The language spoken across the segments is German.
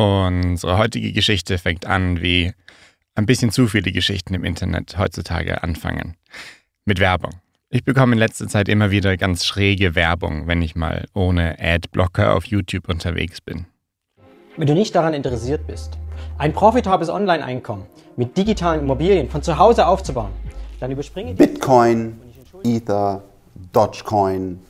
Unsere heutige Geschichte fängt an, wie ein bisschen zu viele Geschichten im Internet heutzutage anfangen. Mit Werbung. Ich bekomme in letzter Zeit immer wieder ganz schräge Werbung, wenn ich mal ohne Adblocker auf YouTube unterwegs bin. Wenn du nicht daran interessiert bist, ein profitables Online-Einkommen mit digitalen Immobilien von zu Hause aufzubauen, dann überspringe Bitcoin, Ether, Dogecoin,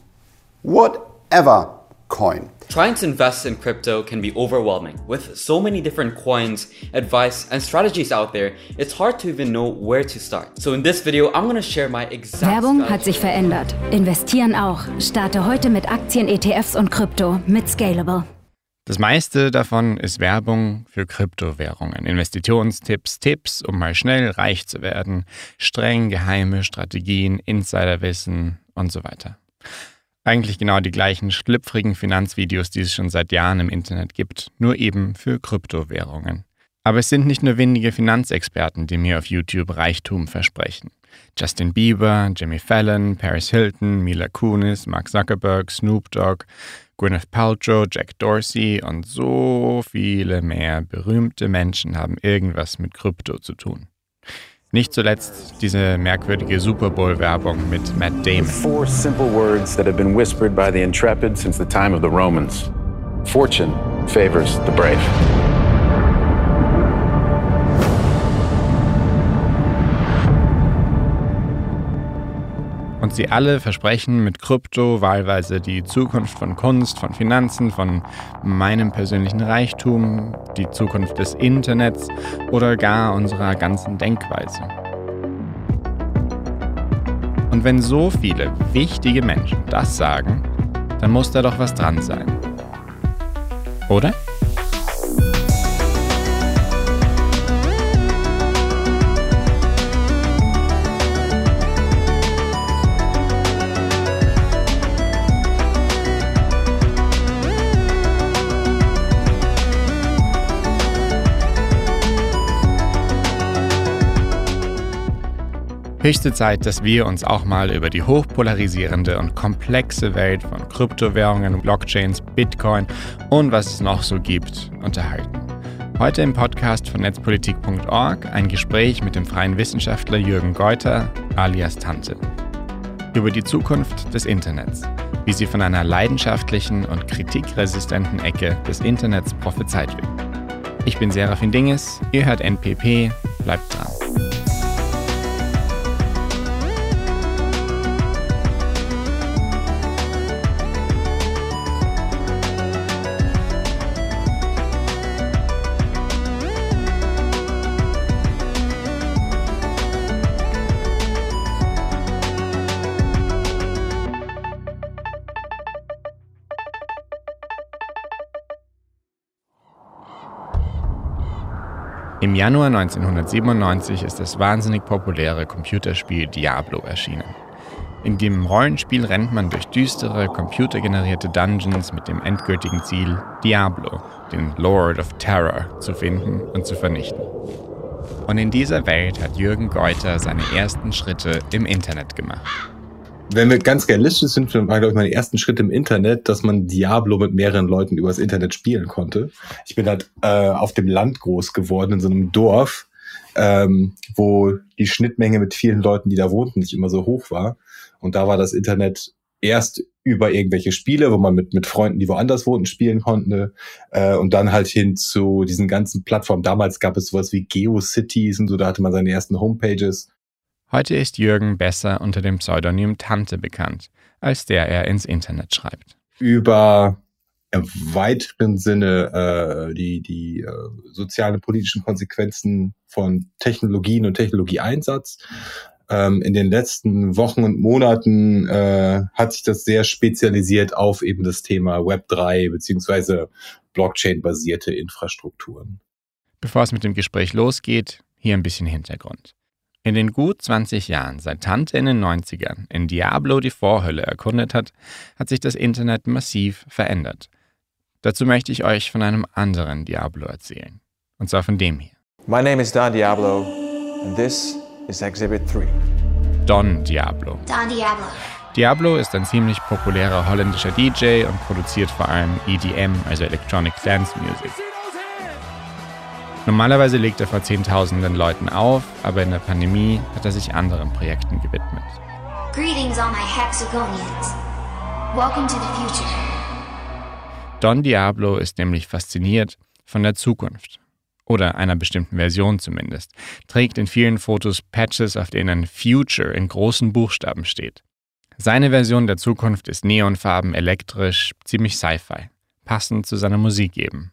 whatever. Coin. Trying to invest in crypto can be overwhelming. With so many different coins, advice, and strategies out there, it's hard to even know where to start. So in this video, I'm going to share my exact Werbung strategy. Hat sich verändert. Investieren auch. Starte heute mit Aktien, ETFs und Krypto mit Scalable. Das meiste davon ist Werbung für Kryptowährungen. Investitionstipps, Tipps, um mal schnell reich zu werden, streng geheime Strategien, Insiderwissen und so weiter. Eigentlich genau die gleichen schlüpfrigen Finanzvideos, die es schon seit Jahren im Internet gibt, nur eben für Kryptowährungen. Aber es sind nicht nur wenige Finanzexperten, die mir auf YouTube Reichtum versprechen. Justin Bieber, Jimmy Fallon, Paris Hilton, Mila Kunis, Mark Zuckerberg, Snoop Dogg, Gwyneth Paltrow, Jack Dorsey und so viele mehr berühmte Menschen haben irgendwas mit Krypto zu tun. Nicht zuletzt diese merkwürdige Super Bowl-Werbung mit Matt Damon. Four simple words that have been whispered by the intrepid since the time of the Romans. Fortune favors the brave. Und sie alle versprechen mit Krypto wahlweise die Zukunft von Kunst, von Finanzen, von meinem persönlichen Reichtum, die Zukunft des Internets oder gar unserer ganzen Denkweise. Und wenn so viele wichtige Menschen das sagen, dann muss da doch was dran sein. Oder? Höchste Zeit, dass wir uns auch mal über die hochpolarisierende und komplexe Welt von Kryptowährungen, Blockchains, Bitcoin und was es noch so gibt, unterhalten. Heute im Podcast von Netzpolitik.org ein Gespräch mit dem freien Wissenschaftler Jürgen Geuter, alias Tante, über die Zukunft des Internets, wie sie von einer leidenschaftlichen und kritikresistenten Ecke des Internets prophezeit wird. Ich bin Serafin Dinges, ihr hört NPP, bleibt dran. Im Januar 1997 ist das wahnsinnig populäre Computerspiel Diablo erschienen. In dem Rollenspiel rennt man durch düstere, computergenerierte Dungeons mit dem endgültigen Ziel, Diablo, den Lord of Terror, zu finden und zu vernichten. Und in dieser Welt hat Jürgen Geuter seine ersten Schritte im Internet gemacht. Wenn wir ganz realistisch sind, war, glaube ich, meine ersten Schritte im Internet, dass man Diablo mit mehreren Leuten übers Internet spielen konnte. Ich bin halt auf dem Land groß geworden, in so einem Dorf, wo die Schnittmenge mit vielen Leuten, die da wohnten, nicht immer so hoch war. Und da war das Internet erst über irgendwelche Spiele, wo man mit Freunden, die woanders wohnten, spielen konnte. Und dann halt hin zu diesen ganzen Plattformen. Damals gab es sowas wie GeoCities und so, da hatte man seine ersten Homepages. Heute ist Jürgen besser unter dem Pseudonym Tante bekannt, als der er ins Internet schreibt. Über im weiteren Sinne die sozialen und politischen Konsequenzen von Technologien und Technologieeinsatz. In den letzten Wochen und Monaten hat sich das sehr spezialisiert auf eben das Thema Web3 bzw. Blockchain-basierte Infrastrukturen. Bevor es mit dem Gespräch losgeht, hier ein bisschen Hintergrund. In den gut 20 Jahren, seit Tante in den 90ern in Diablo die Vorhölle erkundet hat, hat sich das Internet massiv verändert. Dazu möchte ich euch von einem anderen Diablo erzählen. Und zwar von dem hier. My name is Don Diablo and this is Exhibit 3. Don Diablo. Don Diablo. Diablo ist ein ziemlich populärer holländischer DJ und produziert vor allem EDM, also Electronic Dance Music. Normalerweise legt er vor Zehntausenden Leuten auf, aber in der Pandemie hat er sich anderen Projekten gewidmet. Greetings all my Hexagonians. Welcome to the future. Don Diablo ist nämlich fasziniert von der Zukunft. Oder einer bestimmten Version zumindest. Trägt in vielen Fotos Patches, auf denen Future in großen Buchstaben steht. Seine Version der Zukunft ist neonfarben, elektrisch, ziemlich Sci-Fi. Passend zu seiner Musik eben.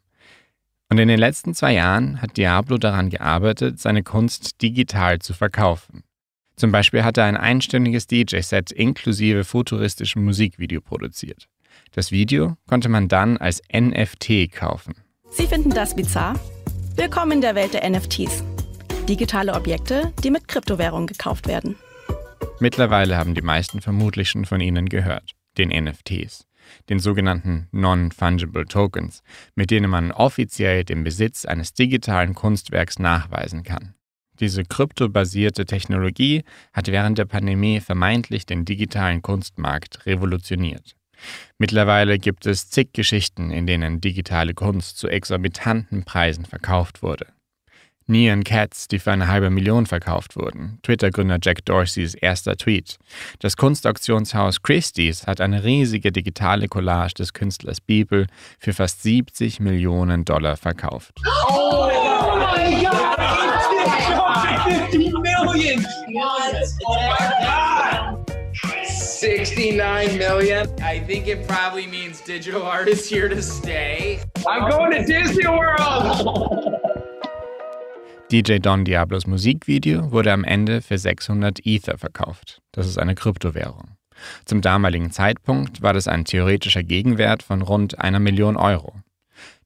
Und in den letzten 2 Jahren hat Diablo daran gearbeitet, seine Kunst digital zu verkaufen. Zum Beispiel hat er ein einstündiges DJ-Set inklusive futuristischem Musikvideo produziert. Das Video konnte man dann als NFT kaufen. Sie finden das bizarr? Willkommen in der Welt der NFTs. Digitale Objekte, die mit Kryptowährungen gekauft werden. Mittlerweile haben die meisten vermutlich schon von ihnen gehört, den NFTs. Den sogenannten Non-Fungible Tokens, mit denen man offiziell den Besitz eines digitalen Kunstwerks nachweisen kann. Diese kryptobasierte Technologie hat während der Pandemie vermeintlich den digitalen Kunstmarkt revolutioniert. Mittlerweile gibt es zig Geschichten, in denen digitale Kunst zu exorbitanten Preisen verkauft wurde. Neon Cats, die für 500.000 verkauft wurden. Twitter-Gründer Jack Dorseys erster Tweet. Das Kunstauktionshaus Christie's hat eine riesige digitale Collage des Künstlers Beeple für fast $70 Millionen verkauft. Oh my God! $50 million! Oh my God! $69 million. I think it probably means digital art is here to stay. I'm going to Disney World! DJ Don Diablos Musikvideo wurde am Ende für 600 Ether verkauft. Das ist eine Kryptowährung. Zum damaligen Zeitpunkt war das ein theoretischer Gegenwert von rund 1 Million Euro.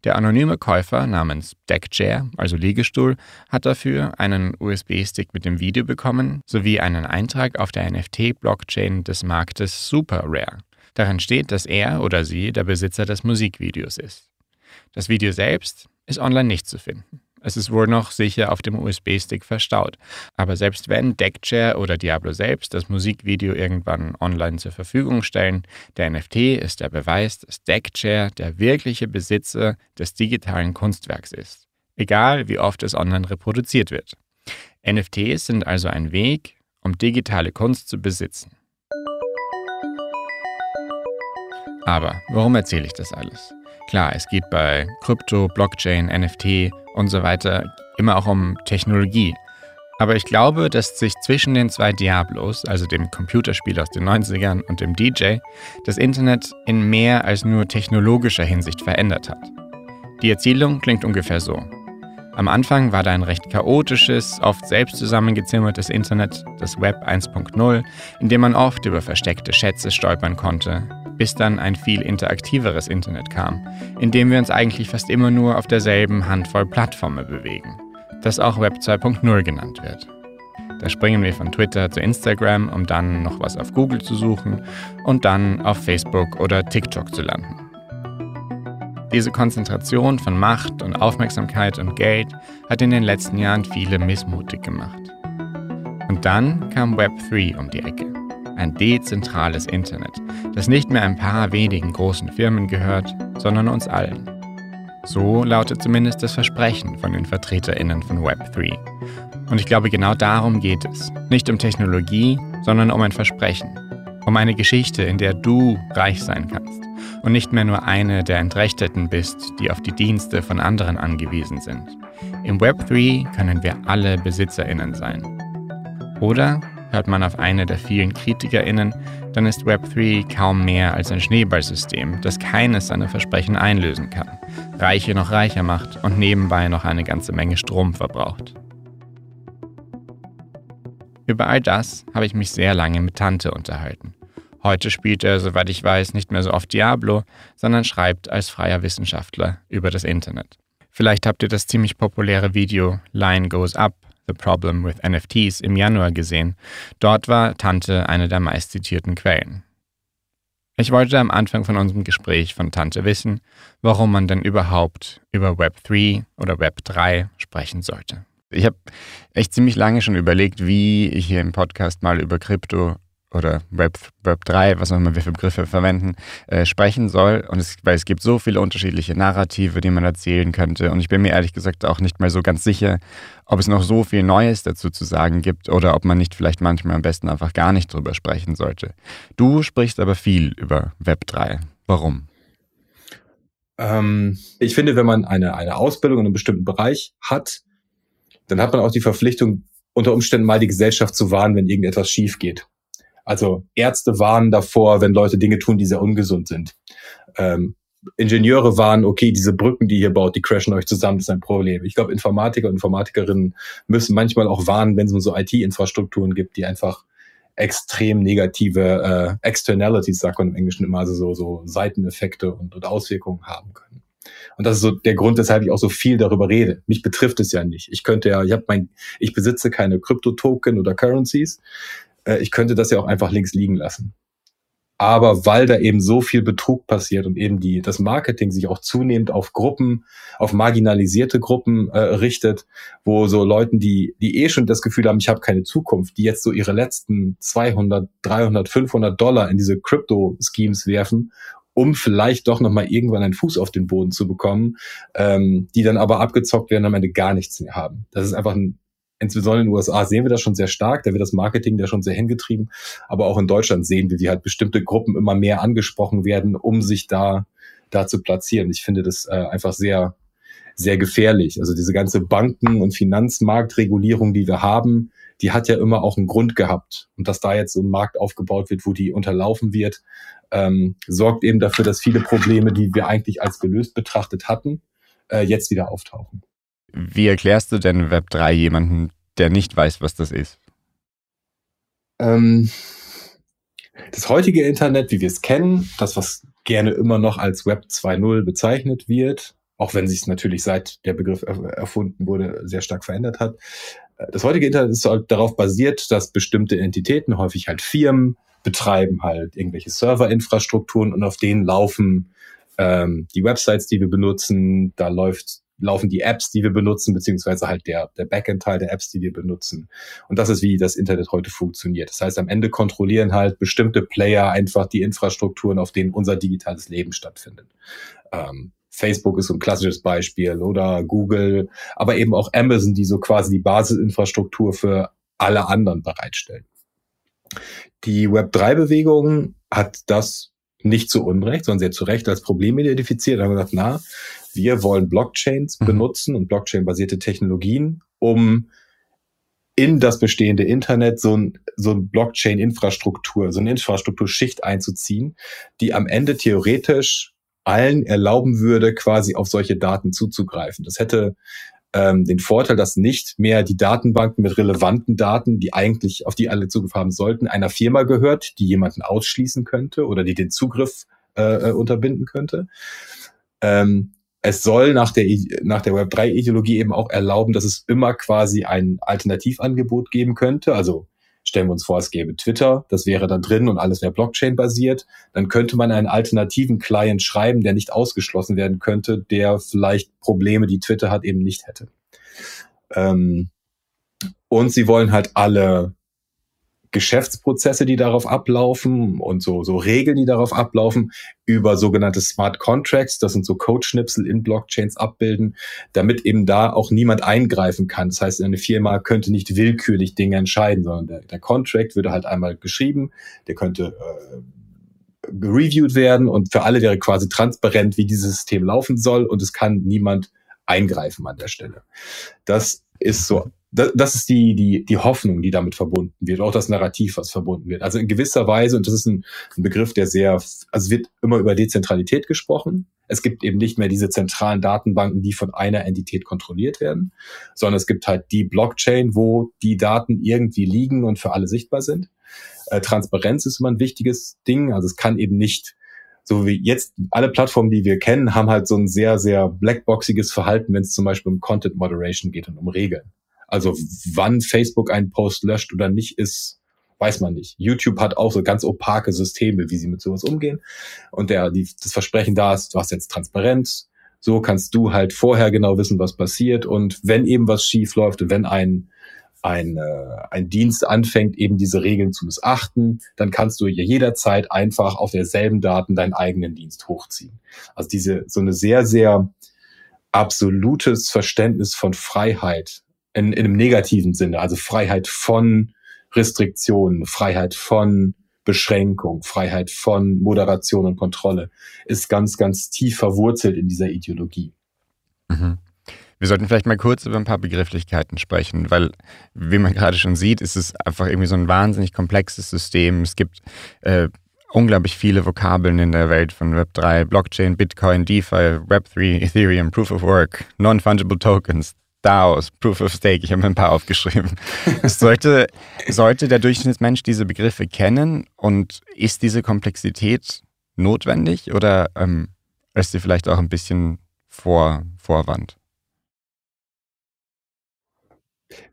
Der anonyme Käufer namens Deckchair, also Liegestuhl, hat dafür einen USB-Stick mit dem Video bekommen, sowie einen Eintrag auf der NFT-Blockchain des Marktes Super Rare. Darin steht, dass er oder sie der Besitzer des Musikvideos ist. Das Video selbst ist online nicht zu finden. Es ist wohl noch sicher auf dem USB-Stick verstaut. Aber selbst wenn Deckchair oder Diablo selbst das Musikvideo irgendwann online zur Verfügung stellen, der NFT ist der Beweis, dass Deckchair der wirkliche Besitzer des digitalen Kunstwerks ist. Egal, wie oft es online reproduziert wird. NFTs sind also ein Weg, um digitale Kunst zu besitzen. Aber warum erzähle ich das alles? Klar, es geht bei Krypto, Blockchain, NFT und so weiter immer auch um Technologie. Aber ich glaube, dass sich zwischen den 2 Diablos, also dem Computerspiel aus den 90ern und dem DJ, das Internet in mehr als nur technologischer Hinsicht verändert hat. Die Erzählung klingt ungefähr so. Am Anfang war da ein recht chaotisches, oft selbst zusammengezimmertes Internet, das Web 1.0, in dem man oft über versteckte Schätze stolpern konnte, bis dann ein viel interaktiveres Internet kam, in dem wir uns eigentlich fast immer nur auf derselben Handvoll Plattformen bewegen, das auch Web 2.0 genannt wird. Da springen wir von Twitter zu Instagram, um dann noch was auf Google zu suchen und dann auf Facebook oder TikTok zu landen. Diese Konzentration von Macht und Aufmerksamkeit und Geld hat in den letzten Jahren viele missmutig gemacht. Und dann kam Web 3 um die Ecke. Ein dezentrales Internet, das nicht mehr ein paar wenigen großen Firmen gehört, sondern uns allen. So lautet zumindest das Versprechen von den VertreterInnen von Web 3. Und ich glaube, genau darum geht es. Nicht um Technologie, sondern um ein Versprechen. Um eine Geschichte, in der du reich sein kannst und nicht mehr nur eine der Entrechteten bist, die auf die Dienste von anderen angewiesen sind. Im Web 3 können wir alle BesitzerInnen sein. Oder hört man auf eine der vielen KritikerInnen, dann ist Web3 kaum mehr als ein Schneeballsystem, das keines seiner Versprechen einlösen kann, Reiche noch reicher macht und nebenbei noch eine ganze Menge Strom verbraucht. Über all das habe ich mich sehr lange mit Tante unterhalten. Heute spielt er, soweit ich weiß, nicht mehr so oft Diablo, sondern schreibt als freier Wissenschaftler über das Internet. Vielleicht habt ihr das ziemlich populäre Video Line Goes Up, The Problem with NFTs im Januar gesehen. Dort war Tante eine der meistzitierten Quellen. Ich wollte am Anfang von unserem Gespräch von Tante wissen, warum man denn überhaupt über Web 3 oder Web 3 sprechen sollte. Ich habe echt ziemlich lange schon überlegt, wie ich hier im Podcast mal über Krypto oder Web3, was auch immer wir für Begriffe verwenden, sprechen soll. Und weil es gibt so viele unterschiedliche Narrative, die man erzählen könnte. Und ich bin mir ehrlich gesagt auch nicht mehr so ganz sicher, ob es noch so viel Neues dazu zu sagen gibt oder ob man nicht vielleicht manchmal am besten einfach gar nicht drüber sprechen sollte. Du sprichst aber viel über Web3. Warum? Ich finde, wenn man eine Ausbildung in einem bestimmten Bereich hat, dann hat man auch die Verpflichtung, unter Umständen mal die Gesellschaft zu warnen, wenn irgendetwas schief geht. Also Ärzte warnen davor, wenn Leute Dinge tun, die sehr ungesund sind. Ingenieure warnen, okay, diese Brücken, die ihr baut, die crashen euch zusammen, das ist ein Problem. Ich glaube, Informatiker und Informatikerinnen müssen manchmal auch warnen, wenn es um so IT-Infrastrukturen gibt, die einfach extrem negative Externalities, sagt man im Englischen immer, also so Seiteneffekte und Auswirkungen haben können. Und das ist so der Grund, weshalb ich auch so viel darüber rede. Mich betrifft es ja nicht. Ich besitze keine Kryptotoken oder Currencies. Ich könnte das ja auch einfach links liegen lassen. Aber weil da eben so viel Betrug passiert und eben das Marketing sich auch zunehmend auf Gruppen, auf marginalisierte Gruppen richtet, wo so Leuten, die eh schon das Gefühl haben, ich habe keine Zukunft, die jetzt so ihre letzten 200, 300, 500 Dollar in diese Crypto-Schemes werfen, um vielleicht doch nochmal irgendwann einen Fuß auf den Boden zu bekommen, die dann aber abgezockt werden und am Ende gar nichts mehr haben. Das ist einfach insbesondere in den USA sehen wir das schon sehr stark, da wird das Marketing da schon sehr hingetrieben, aber auch in Deutschland sehen wir, wie halt bestimmte Gruppen immer mehr angesprochen werden, um sich da zu platzieren. Ich finde das einfach sehr, sehr gefährlich. Also diese ganze Banken- und Finanzmarktregulierung, die wir haben, die hat ja immer auch einen Grund gehabt. Und dass da jetzt so ein Markt aufgebaut wird, wo die unterlaufen wird, sorgt eben dafür, dass viele Probleme, die wir eigentlich als gelöst betrachtet hatten, jetzt wieder auftauchen. Wie erklärst du denn Web3 jemandem, der nicht weiß, was das ist? Das heutige Internet, wie wir es kennen, das, was gerne immer noch als Web 2.0 bezeichnet wird, auch wenn sich es natürlich seit der Begriff erfunden wurde, sehr stark verändert hat. Das heutige Internet ist halt darauf basiert, dass bestimmte Entitäten, häufig halt Firmen, betreiben halt irgendwelche Serverinfrastrukturen und auf denen laufen die Websites, die wir benutzen, da laufen die Apps, die wir benutzen, beziehungsweise halt der Backend-Teil der Apps, die wir benutzen. Und das ist, wie das Internet heute funktioniert. Das heißt, am Ende kontrollieren halt bestimmte Player einfach die Infrastrukturen, auf denen unser digitales Leben stattfindet. Facebook ist so ein klassisches Beispiel oder Google, aber eben auch Amazon, die so quasi die Basisinfrastruktur für alle anderen bereitstellen. Die Web3-Bewegung hat das nicht zu Unrecht, sondern sehr zu Recht als Problem identifiziert. Da haben wir gesagt, wir wollen Blockchains benutzen und Blockchain-basierte Technologien, um in das bestehende Internet so ein Blockchain-Infrastruktur, so eine Infrastrukturschicht einzuziehen, die am Ende theoretisch allen erlauben würde, quasi auf solche Daten zuzugreifen. Das hätte den Vorteil, dass nicht mehr die Datenbanken mit relevanten Daten, die eigentlich auf die alle Zugriff haben sollten, einer Firma gehört, die jemanden ausschließen könnte oder die den Zugriff unterbinden könnte. Es soll nach der Web3-Ideologie eben auch erlauben, dass es immer quasi ein Alternativangebot geben könnte. Also stellen wir uns vor, es gäbe Twitter, das wäre da drin und alles wäre Blockchain-basiert. Dann könnte man einen alternativen Client schreiben, der nicht ausgeschlossen werden könnte, der vielleicht Probleme, die Twitter hat, eben nicht hätte. Und sie wollen halt alle Geschäftsprozesse, die darauf ablaufen und so Regeln, die darauf ablaufen, über sogenannte Smart Contracts, das sind so Codeschnipsel in Blockchains abbilden, damit eben da auch niemand eingreifen kann. Das heißt, eine Firma könnte nicht willkürlich Dinge entscheiden, sondern der Contract würde halt einmal geschrieben, der könnte gereviewt werden und für alle wäre quasi transparent, wie dieses System laufen soll und es kann niemand eingreifen an der Stelle. Das ist so. Das ist die Hoffnung, die damit verbunden wird, auch das Narrativ, was verbunden wird. Also in gewisser Weise, und das ist ein Begriff, der es wird immer über Dezentralität gesprochen. Es gibt eben nicht mehr diese zentralen Datenbanken, die von einer Entität kontrolliert werden, sondern es gibt halt die Blockchain, wo die Daten irgendwie liegen und für alle sichtbar sind. Transparenz ist immer ein wichtiges Ding. Also es kann eben nicht, so wie jetzt alle Plattformen, die wir kennen, haben halt so ein sehr, sehr blackboxiges Verhalten, wenn es zum Beispiel um Content Moderation geht und um Regeln. Also wann Facebook einen Post löscht oder nicht ist, weiß man nicht. YouTube hat auch so ganz opake Systeme, wie sie mit sowas umgehen. Und das Versprechen da ist, du hast jetzt Transparenz. So kannst du halt vorher genau wissen, was passiert. Und wenn eben was schief läuft und wenn ein ein Dienst anfängt, eben diese Regeln zu missachten, dann kannst du ja jederzeit einfach auf derselben Daten deinen eigenen Dienst hochziehen. Also so eine sehr, sehr absolutes Verständnis von Freiheit in einem negativen Sinne, also Freiheit von Restriktionen, Freiheit von Beschränkung, Freiheit von Moderation und Kontrolle, ist ganz, ganz tief verwurzelt in dieser Ideologie. Mhm. Wir sollten vielleicht mal kurz über ein paar Begrifflichkeiten sprechen, weil, wie man gerade schon sieht, ist es einfach irgendwie so ein wahnsinnig komplexes System. Es gibt unglaublich viele Vokabeln in der Welt von Web3, Blockchain, Bitcoin, DeFi, Web3, Ethereum, Proof of Work, Non-Fungible Tokens, DAOs, Proof of Stake. Ich habe mir ein paar aufgeschrieben. Sollte der Durchschnittsmensch diese Begriffe kennen, und ist diese Komplexität notwendig, oder ist sie vielleicht auch ein bisschen Vorwand?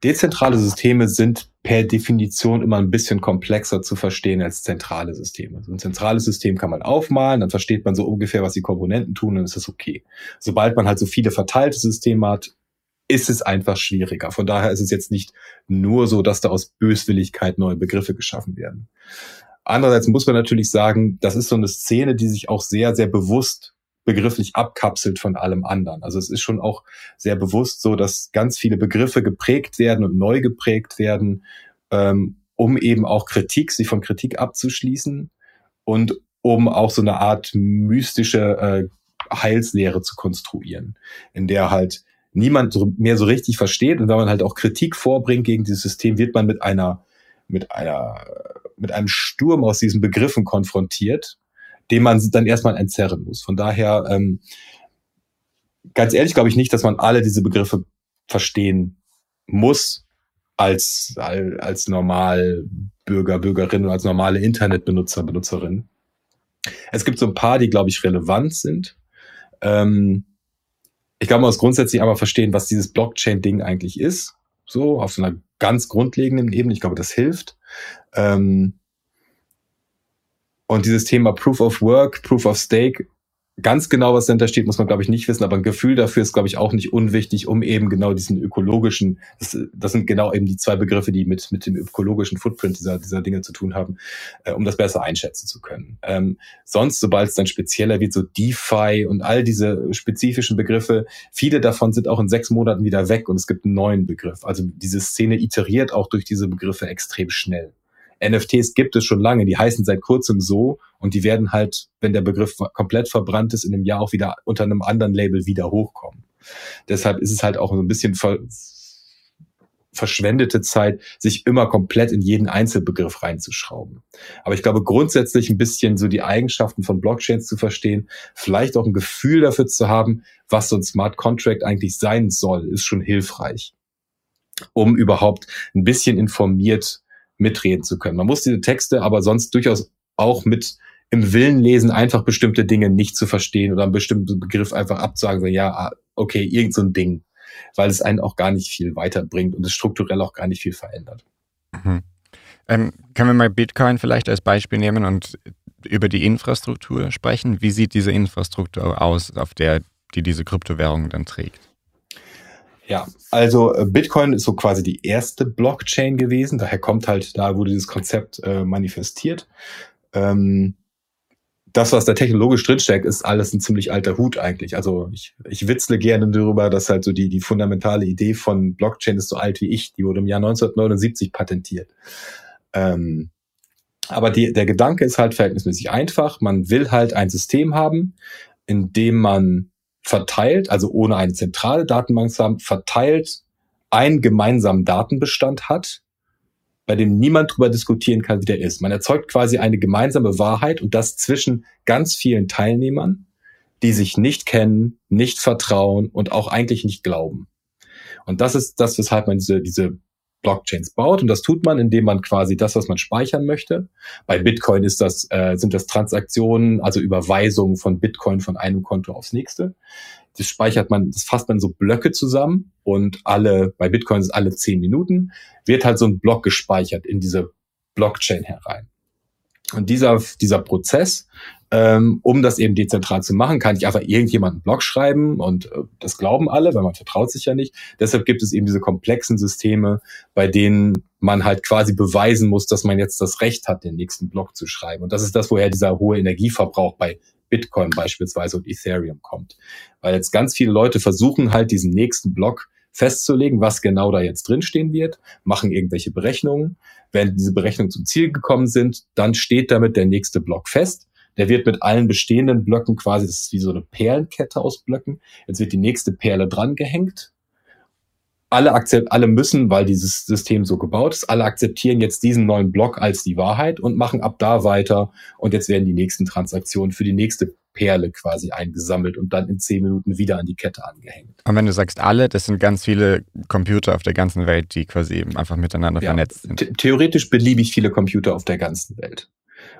Dezentrale Systeme sind per Definition immer ein bisschen komplexer zu verstehen als zentrale Systeme. So ein zentrales System kann man aufmalen, dann versteht man so ungefähr, was die Komponenten tun, dann ist das okay. Sobald man halt so viele verteilte Systeme hat, ist es einfach schwieriger. Von daher ist es jetzt nicht nur so, dass da aus Böswilligkeit neue Begriffe geschaffen werden. Andererseits muss man natürlich sagen, das ist so eine Szene, die sich auch sehr, sehr bewusst begrifflich abkapselt von allem anderen. Also es ist schon auch sehr bewusst so, dass ganz viele Begriffe geprägt werden und neu geprägt werden, um eben auch sich von Kritik abzuschließen und um auch so eine Art mystische Heilslehre zu konstruieren, in der halt niemand mehr so richtig versteht, und wenn man halt auch Kritik vorbringt gegen dieses System, wird man mit einem Sturm aus diesen Begriffen konfrontiert, dem man dann erstmal entzerren muss. Von daher, ganz ehrlich, glaube ich nicht, dass man alle diese Begriffe verstehen muss als Normalbürger, Bürgerin oder als normale Internetbenutzer, Benutzerin. Es gibt so ein paar, die, glaube ich, relevant sind. Ich glaube, man muss grundsätzlich einmal verstehen, was dieses Blockchain-Ding eigentlich ist. So, auf so einer ganz grundlegenden Ebene. Ich glaube, das hilft. Und dieses Thema Proof of Work, Proof of Stake, ganz genau, was dahinter steht, muss man, glaube ich, nicht wissen, aber ein Gefühl dafür ist, glaube ich, auch nicht unwichtig, um eben genau diesen ökologischen, das sind genau eben die zwei Begriffe, die mit dem ökologischen Footprint dieser Dinge zu tun haben, um das besser einschätzen zu können. Sonst, sobald es dann spezieller wird, so DeFi und all diese spezifischen Begriffe, viele davon sind auch in 6 Monaten wieder weg und es gibt einen neuen Begriff. Also diese Szene iteriert auch durch diese Begriffe extrem schnell. NFTs gibt es schon lange, die heißen seit kurzem so, und die werden halt, wenn der Begriff komplett verbrannt ist, in einem Jahr auch wieder unter einem anderen Label wieder hochkommen. Deshalb ist es halt auch so ein bisschen verschwendete Zeit, sich immer komplett in jeden Einzelbegriff reinzuschrauben. Aber ich glaube, grundsätzlich ein bisschen so die Eigenschaften von Blockchains zu verstehen, vielleicht auch ein Gefühl dafür zu haben, was so ein Smart Contract eigentlich sein soll, ist schon hilfreich, um überhaupt ein bisschen informiert mitreden zu können. Man muss diese Texte aber sonst durchaus auch mit im Willen lesen, einfach bestimmte Dinge nicht zu verstehen oder einen bestimmten Begriff einfach abzusagen, so, ja, okay, irgend so ein Ding, weil es einen auch gar nicht viel weiterbringt und es strukturell auch gar nicht viel verändert. Mhm. Können wir mal Bitcoin vielleicht als Beispiel nehmen und über die Infrastruktur sprechen? Wie sieht diese Infrastruktur aus, auf der die diese Kryptowährung dann trägt? Ja, also Bitcoin ist so quasi die erste Blockchain gewesen. Daher kommt halt, da wurde dieses Konzept manifestiert. Das, was da technologisch drinsteckt, ist alles ein ziemlich alter Hut eigentlich. Also ich witzle gerne darüber, dass halt so die fundamentale Idee von Blockchain ist so alt wie ich. Die wurde im Jahr 1979 patentiert. Aber der Gedanke ist halt verhältnismäßig einfach. Man will halt ein System haben, in dem man verteilt, also ohne eine zentrale Datenbank zu haben, verteilt einen gemeinsamen Datenbestand hat, bei dem niemand drüber diskutieren kann, wie der ist. Man erzeugt quasi eine gemeinsame Wahrheit, und das zwischen ganz vielen Teilnehmern, die sich nicht kennen, nicht vertrauen und auch eigentlich nicht glauben. Und das ist das, weshalb man diese Blockchains baut, und das tut man, indem man quasi das, was man speichern möchte. Bei Bitcoin sind das Transaktionen, also Überweisungen von Bitcoin von einem Konto aufs nächste. Das speichert man, das fasst man so Blöcke zusammen, und bei Bitcoin ist alle 10 Minuten, wird halt so ein Block gespeichert in diese Blockchain herein. Und dieser Prozess, um das eben dezentral zu machen, kann ich einfach irgendjemanden einen Blog schreiben und das glauben alle, weil man vertraut sich ja nicht. Deshalb gibt es eben diese komplexen Systeme, bei denen man halt quasi beweisen muss, dass man jetzt das Recht hat, den nächsten Blog zu schreiben. Und das ist das, woher dieser hohe Energieverbrauch bei Bitcoin beispielsweise und Ethereum kommt. Weil jetzt ganz viele Leute versuchen halt diesen nächsten Blog festzulegen, was genau da jetzt drinstehen wird, machen irgendwelche Berechnungen. Wenn diese Berechnungen zum Ziel gekommen sind, dann steht damit der nächste Block fest. Der wird mit allen bestehenden Blöcken quasi, das ist wie so eine Perlenkette aus Blöcken, jetzt wird die nächste Perle drangehängt. Alle müssen, weil dieses System so gebaut ist, alle akzeptieren jetzt diesen neuen Block als die Wahrheit und machen ab da weiter. Und jetzt werden die nächsten Transaktionen für die nächste Perle quasi eingesammelt und dann in 10 Minuten wieder an die Kette angehängt. Und wenn du sagst alle, das sind ganz viele Computer auf der ganzen Welt, die quasi eben einfach miteinander vernetzt sind. Theoretisch beliebig viele Computer auf der ganzen Welt.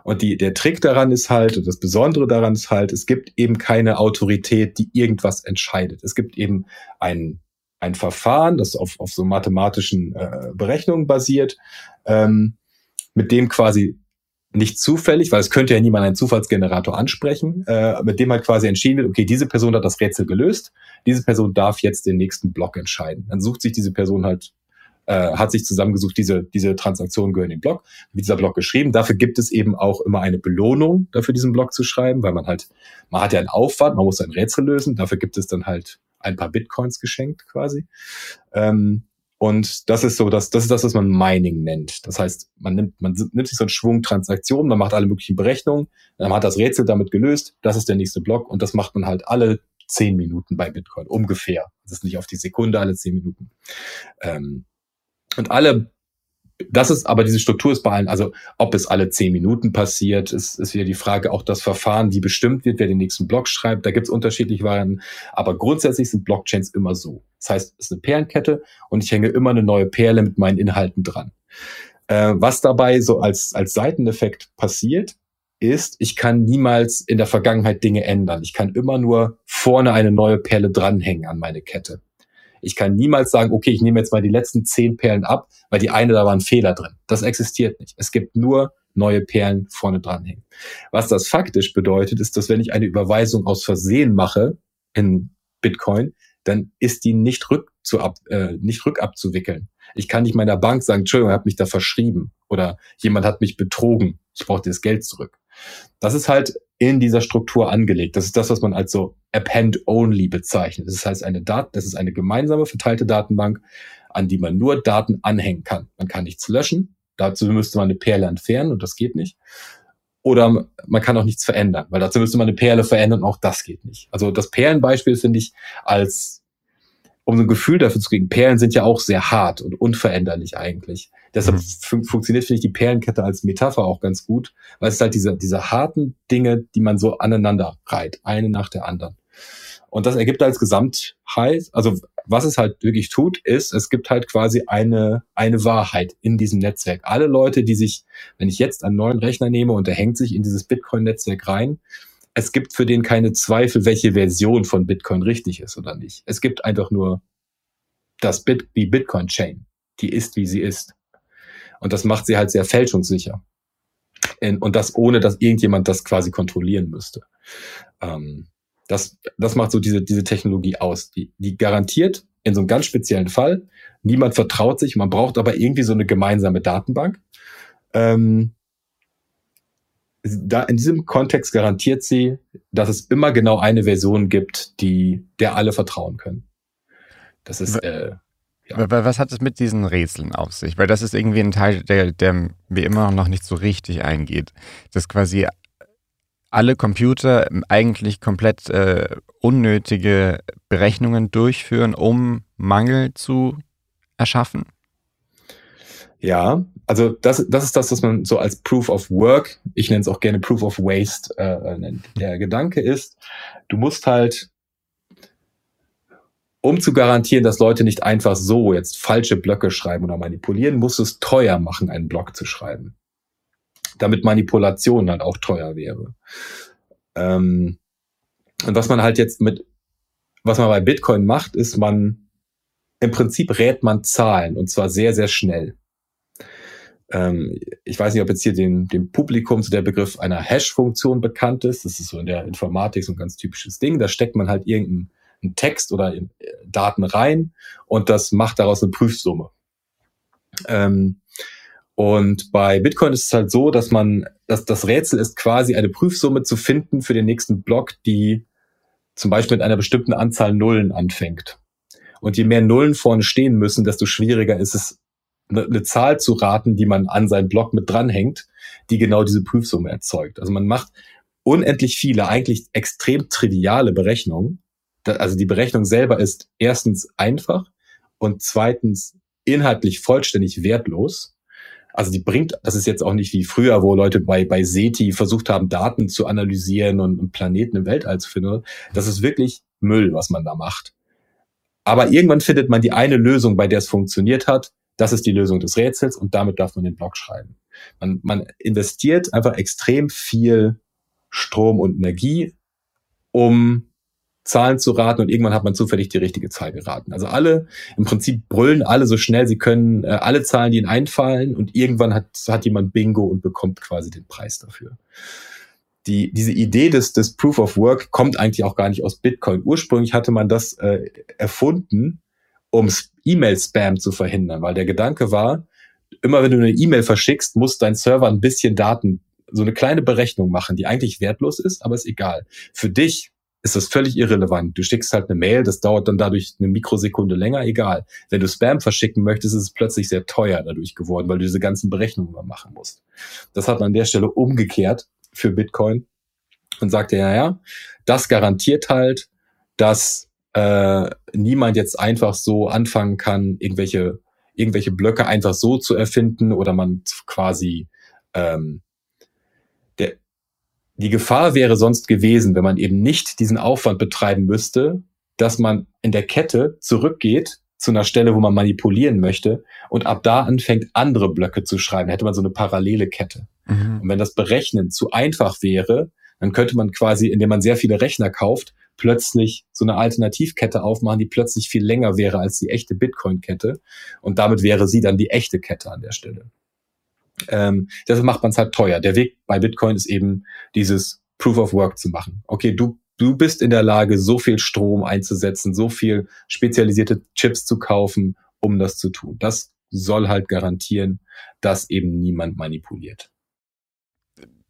Und der Trick daran ist halt, und das Besondere daran ist halt, es gibt eben keine Autorität, die irgendwas entscheidet. Es gibt eben ein Verfahren, das auf so mathematischen Berechnungen basiert, mit dem quasi nicht zufällig, weil es könnte ja niemand einen Zufallsgenerator ansprechen, mit dem halt quasi entschieden wird, okay, diese Person hat das Rätsel gelöst, diese Person darf jetzt den nächsten Block entscheiden. Dann sucht sich diese Person halt, hat sich zusammengesucht, diese Transaktionen gehören in den Block, wird dieser Block geschrieben. Dafür gibt es eben auch immer eine Belohnung, dafür diesen Block zu schreiben, weil man hat ja einen Aufwand, man muss ein Rätsel lösen, dafür gibt es dann halt ein paar Bitcoins geschenkt quasi. Und das ist so, das ist das, was man Mining nennt. Das heißt, man nimmt sich so einen Schwung Transaktionen, man macht alle möglichen Berechnungen, dann hat das Rätsel damit gelöst, das ist der nächste Block und das macht man halt alle 10 Minuten bei Bitcoin, ungefähr. Das ist nicht auf die Sekunde, alle 10 Minuten. Aber diese Struktur ist bei allen, also ob es alle 10 Minuten passiert, ist wieder die Frage, auch das Verfahren, wie bestimmt wird, wer den nächsten Block schreibt, da gibt es unterschiedliche Varianten, aber grundsätzlich sind Blockchains immer so. Das heißt, es ist eine Perlenkette und ich hänge immer eine neue Perle mit meinen Inhalten dran. Was dabei so als Seiteneffekt passiert, ist, ich kann niemals in der Vergangenheit Dinge ändern. Ich kann immer nur vorne eine neue Perle dranhängen an meine Kette. Ich kann niemals sagen, okay, ich nehme jetzt mal die letzten 10 Perlen ab, weil die eine, da war ein Fehler drin. Das existiert nicht. Es gibt nur neue Perlen vorne dranhängen. Was das faktisch bedeutet, ist, dass wenn ich eine Überweisung aus Versehen mache in Bitcoin, dann ist die nicht rückabzuwickeln. Ich kann nicht meiner Bank sagen, Entschuldigung, ich habe mich da verschrieben oder jemand hat mich betrogen, ich brauche das Geld zurück. Das ist halt in dieser Struktur angelegt. Das ist das, was man als so Append-Only bezeichnet. Das heißt, das ist eine gemeinsame verteilte Datenbank, an die man nur Daten anhängen kann. Man kann nichts löschen. Dazu müsste man eine Perle entfernen und das geht nicht. Oder man kann auch nichts verändern, weil dazu müsste man eine Perle verändern und auch das geht nicht. Also das Perlenbeispiel finde ich um so ein Gefühl dafür zu kriegen. Perlen sind ja auch sehr hart und unveränderlich eigentlich. Deshalb funktioniert, finde ich, die Perlenkette als Metapher auch ganz gut, weil es halt diese harten Dinge, die man so aneinander reiht, eine nach der anderen. Und das ergibt als Gesamtheit, also was es halt wirklich tut, ist, es gibt halt quasi eine Wahrheit in diesem Netzwerk. Alle Leute, die sich, wenn ich jetzt einen neuen Rechner nehme und der hängt sich in dieses Bitcoin-Netzwerk rein, es gibt für den keine Zweifel, welche Version von Bitcoin richtig ist oder nicht. Es gibt einfach nur die Bitcoin-Chain. Die ist, wie sie ist. Und das macht sie halt sehr fälschungssicher. Und das ohne, dass irgendjemand das quasi kontrollieren müsste. Das macht so diese Technologie aus. Die garantiert in so einem ganz speziellen Fall, niemand vertraut sich, man braucht aber irgendwie so eine gemeinsame Datenbank. Da in diesem Kontext garantiert sie, dass es immer genau eine Version gibt, der alle vertrauen können. Das ist Was hat es mit diesen Rätseln auf sich? Weil das ist irgendwie ein Teil, der mir immer noch nicht so richtig eingeht. Dass quasi alle Computer eigentlich komplett unnötige Berechnungen durchführen, um Mangel zu erschaffen. Ja, also das ist das, was man so als Proof of Work, ich nenne es auch gerne Proof of Waste, nennt. Der Gedanke ist, du musst halt, um zu garantieren, dass Leute nicht einfach so jetzt falsche Blöcke schreiben oder manipulieren, musst du es teuer machen, einen Block zu schreiben. Damit Manipulation halt auch teuer wäre. Und was man halt jetzt was man bei Bitcoin macht, ist im Prinzip rät man Zahlen und zwar sehr, sehr schnell. Ich weiß nicht, ob jetzt hier dem Publikum so der Begriff einer Hash-Funktion bekannt ist. Das ist so in der Informatik so ein ganz typisches Ding. Da steckt man halt irgendeinen Text oder Daten rein und das macht daraus eine Prüfsumme. Und bei Bitcoin ist es halt so, dass das Rätsel ist quasi eine Prüfsumme zu finden für den nächsten Block, die zum Beispiel mit einer bestimmten Anzahl Nullen anfängt. Und je mehr Nullen vorne stehen müssen, desto schwieriger ist es, eine Zahl zu raten, die man an seinen Block mit dranhängt, die genau diese Prüfsumme erzeugt. Also man macht unendlich viele, eigentlich extrem triviale Berechnungen. Also die Berechnung selber ist erstens einfach und zweitens inhaltlich vollständig wertlos. Also die bringt, das ist jetzt auch nicht wie früher, wo Leute bei SETI versucht haben, Daten zu analysieren und Planeten im Weltall zu finden. Das ist wirklich Müll, was man da macht. Aber irgendwann findet man die eine Lösung, bei der es funktioniert hat. Das ist die Lösung des Rätsels und damit darf man den Block schreiben. Man investiert einfach extrem viel Strom und Energie, um Zahlen zu raten und irgendwann hat man zufällig die richtige Zahl geraten. Also im Prinzip brüllen alle so schnell sie können, alle Zahlen, die ihnen einfallen und irgendwann hat jemand Bingo und bekommt quasi den Preis dafür. Diese Idee des Proof of Work kommt eigentlich auch gar nicht aus Bitcoin. Ursprünglich hatte man das erfunden, um E-Mail-Spam zu verhindern, weil der Gedanke war, immer wenn du eine E-Mail verschickst, muss dein Server ein bisschen Daten, so eine kleine Berechnung machen, die eigentlich wertlos ist, aber ist egal. Für dich ist das völlig irrelevant. Du schickst halt eine Mail, das dauert dann dadurch eine Mikrosekunde länger, egal. Wenn du Spam verschicken möchtest, ist es plötzlich sehr teuer dadurch geworden, weil du diese ganzen Berechnungen mal machen musst. Das hat man an der Stelle umgekehrt für Bitcoin und sagte, ja, das garantiert halt, dass niemand jetzt einfach so anfangen kann, irgendwelche Blöcke einfach so zu erfinden oder man quasi die Gefahr wäre sonst gewesen, wenn man eben nicht diesen Aufwand betreiben müsste, dass man in der Kette zurückgeht zu einer Stelle, wo man manipulieren möchte und ab da anfängt, andere Blöcke zu schreiben. Da hätte man so eine parallele Kette. Mhm. Und wenn das Berechnen zu einfach wäre, dann könnte man quasi, indem man sehr viele Rechner kauft, plötzlich so eine Alternativkette aufmachen, die plötzlich viel länger wäre als die echte Bitcoin-Kette. Und damit wäre sie dann die echte Kette an der Stelle. Deshalb macht man es halt teuer. Der Weg bei Bitcoin ist eben, dieses Proof of Work zu machen. Okay, du bist in der Lage, so viel Strom einzusetzen, so viel spezialisierte Chips zu kaufen, um das zu tun. Das soll halt garantieren, dass eben niemand manipuliert.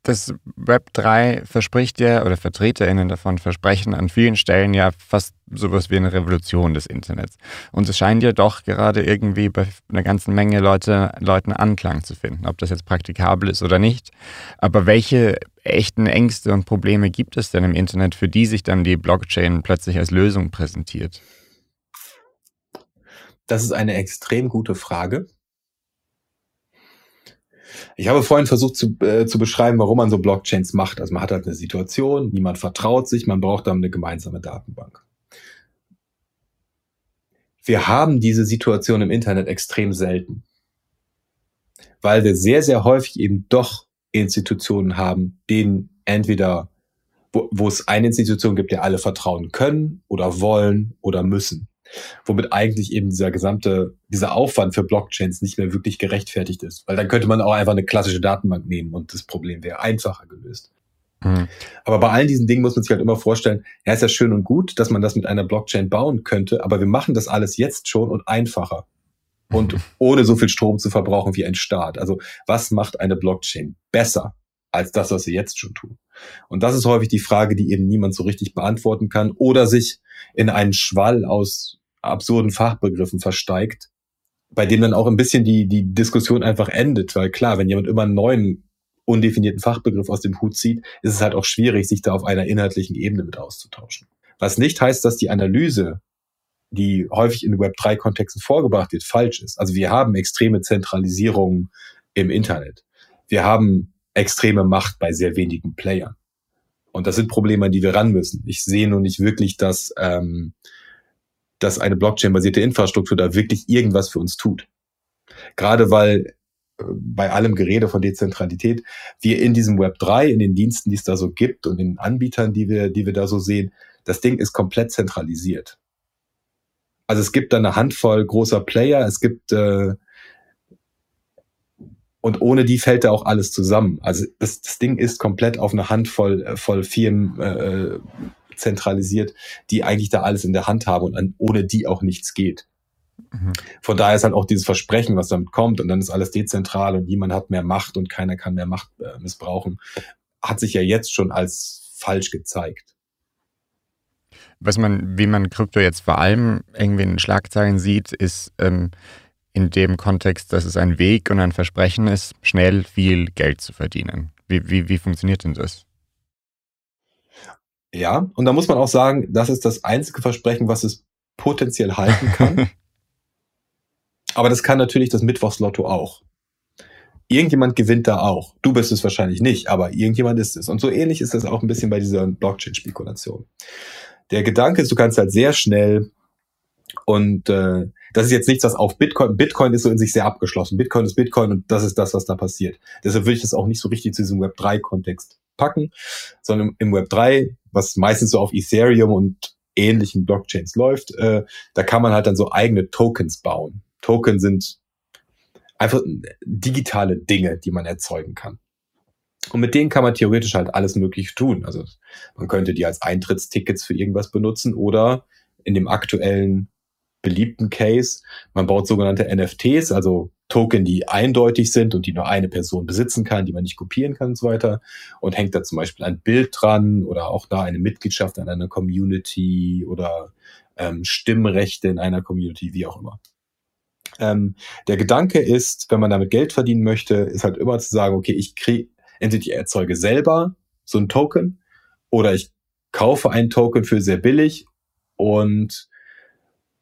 Das Web 3 verspricht ja, oder VertreterInnen davon versprechen an vielen Stellen ja fast sowas wie eine Revolution des Internets. Und es scheint ja doch gerade irgendwie bei einer ganzen Menge Leuten Anklang zu finden, ob das jetzt praktikabel ist oder nicht. Aber welche echten Ängste und Probleme gibt es denn im Internet, für die sich dann die Blockchain plötzlich als Lösung präsentiert? Das ist eine extrem gute Frage. Ich habe vorhin versucht zu beschreiben, warum man so Blockchains macht. Also man hat halt eine Situation, niemand vertraut sich, man braucht dann eine gemeinsame Datenbank. Wir haben diese Situation im Internet extrem selten, weil wir sehr, sehr häufig eben doch Institutionen haben, denen entweder, wo es eine Institution gibt, der alle vertrauen können oder wollen oder müssen. Womit eigentlich eben dieser Aufwand für Blockchains nicht mehr wirklich gerechtfertigt ist. Weil dann könnte man auch einfach eine klassische Datenbank nehmen und das Problem wäre einfacher gelöst. Mhm. Aber bei all diesen Dingen muss man sich halt immer vorstellen, ja, ist ja schön und gut, dass man das mit einer Blockchain bauen könnte, aber wir machen das alles jetzt schon und einfacher. Und ohne so viel Strom zu verbrauchen wie ein Staat. Also was macht eine Blockchain besser als das, was wir jetzt schon tun? Und das ist häufig die Frage, die eben niemand so richtig beantworten kann oder sich in einen Schwall aus absurden Fachbegriffen versteigt, bei dem dann auch ein bisschen die Diskussion einfach endet. Weil klar, wenn jemand immer einen neuen, undefinierten Fachbegriff aus dem Hut zieht, ist es halt auch schwierig, sich da auf einer inhaltlichen Ebene mit auszutauschen. Was nicht heißt, dass die Analyse, die häufig in Web3-Kontexten vorgebracht wird, falsch ist. Also wir haben extreme Zentralisierung im Internet. Wir haben extreme Macht bei sehr wenigen Playern. Und das sind Probleme, an die wir ran müssen. Ich sehe nur nicht wirklich, dass eine Blockchain-basierte Infrastruktur da wirklich irgendwas für uns tut. Gerade weil bei allem Gerede von Dezentralität wir in diesem Web 3, in den Diensten, die es da so gibt und in den Anbietern, die wir da so sehen, das Ding ist komplett zentralisiert. Also es gibt da eine Handvoll großer Player, es gibt Und ohne die fällt da auch alles zusammen. Also das Ding ist komplett auf eine Handvoll Firmen zentralisiert, die eigentlich da alles in der Hand haben und ohne die auch nichts geht. Mhm. Von daher ist halt auch dieses Versprechen, was damit kommt, und dann ist alles dezentral und niemand hat mehr Macht und keiner kann mehr Macht missbrauchen, hat sich ja jetzt schon als falsch gezeigt. Wie man Krypto jetzt vor allem irgendwie in Schlagzeilen sieht, ist in dem Kontext, dass es ein Weg und ein Versprechen ist, schnell viel Geld zu verdienen. Wie funktioniert denn das? Ja, und da muss man auch sagen, das ist das einzige Versprechen, was es potenziell halten kann. Aber das kann natürlich das Mittwochslotto auch. Irgendjemand gewinnt da auch. Du bist es wahrscheinlich nicht, aber irgendjemand ist es. Und so ähnlich ist das auch ein bisschen bei dieser Blockchain-Spekulation. Der Gedanke ist, du kannst halt sehr schnell, und das ist jetzt nichts, was auf Bitcoin ist so in sich sehr abgeschlossen. Bitcoin ist Bitcoin und das ist das, was da passiert. Deshalb würde ich das auch nicht so richtig zu diesem Web3-Kontext packen, sondern im Web3, was meistens so auf Ethereum und ähnlichen Blockchains läuft, da kann man halt dann so eigene Tokens bauen. Token sind einfach digitale Dinge, die man erzeugen kann. Und mit denen kann man theoretisch halt alles Mögliche tun. Also man könnte die als Eintrittstickets für irgendwas benutzen oder in dem aktuellen beliebten Case, man baut sogenannte NFTs, also Token, die eindeutig sind und die nur eine Person besitzen kann, die man nicht kopieren kann und so weiter, und hängt da zum Beispiel ein Bild dran oder auch da eine Mitgliedschaft an einer Community oder Stimmrechte in einer Community, wie auch immer. Der Gedanke ist, wenn man damit Geld verdienen möchte, ist halt immer zu sagen, okay, entweder ich erzeuge selber so einen Token oder ich kaufe einen Token für sehr billig und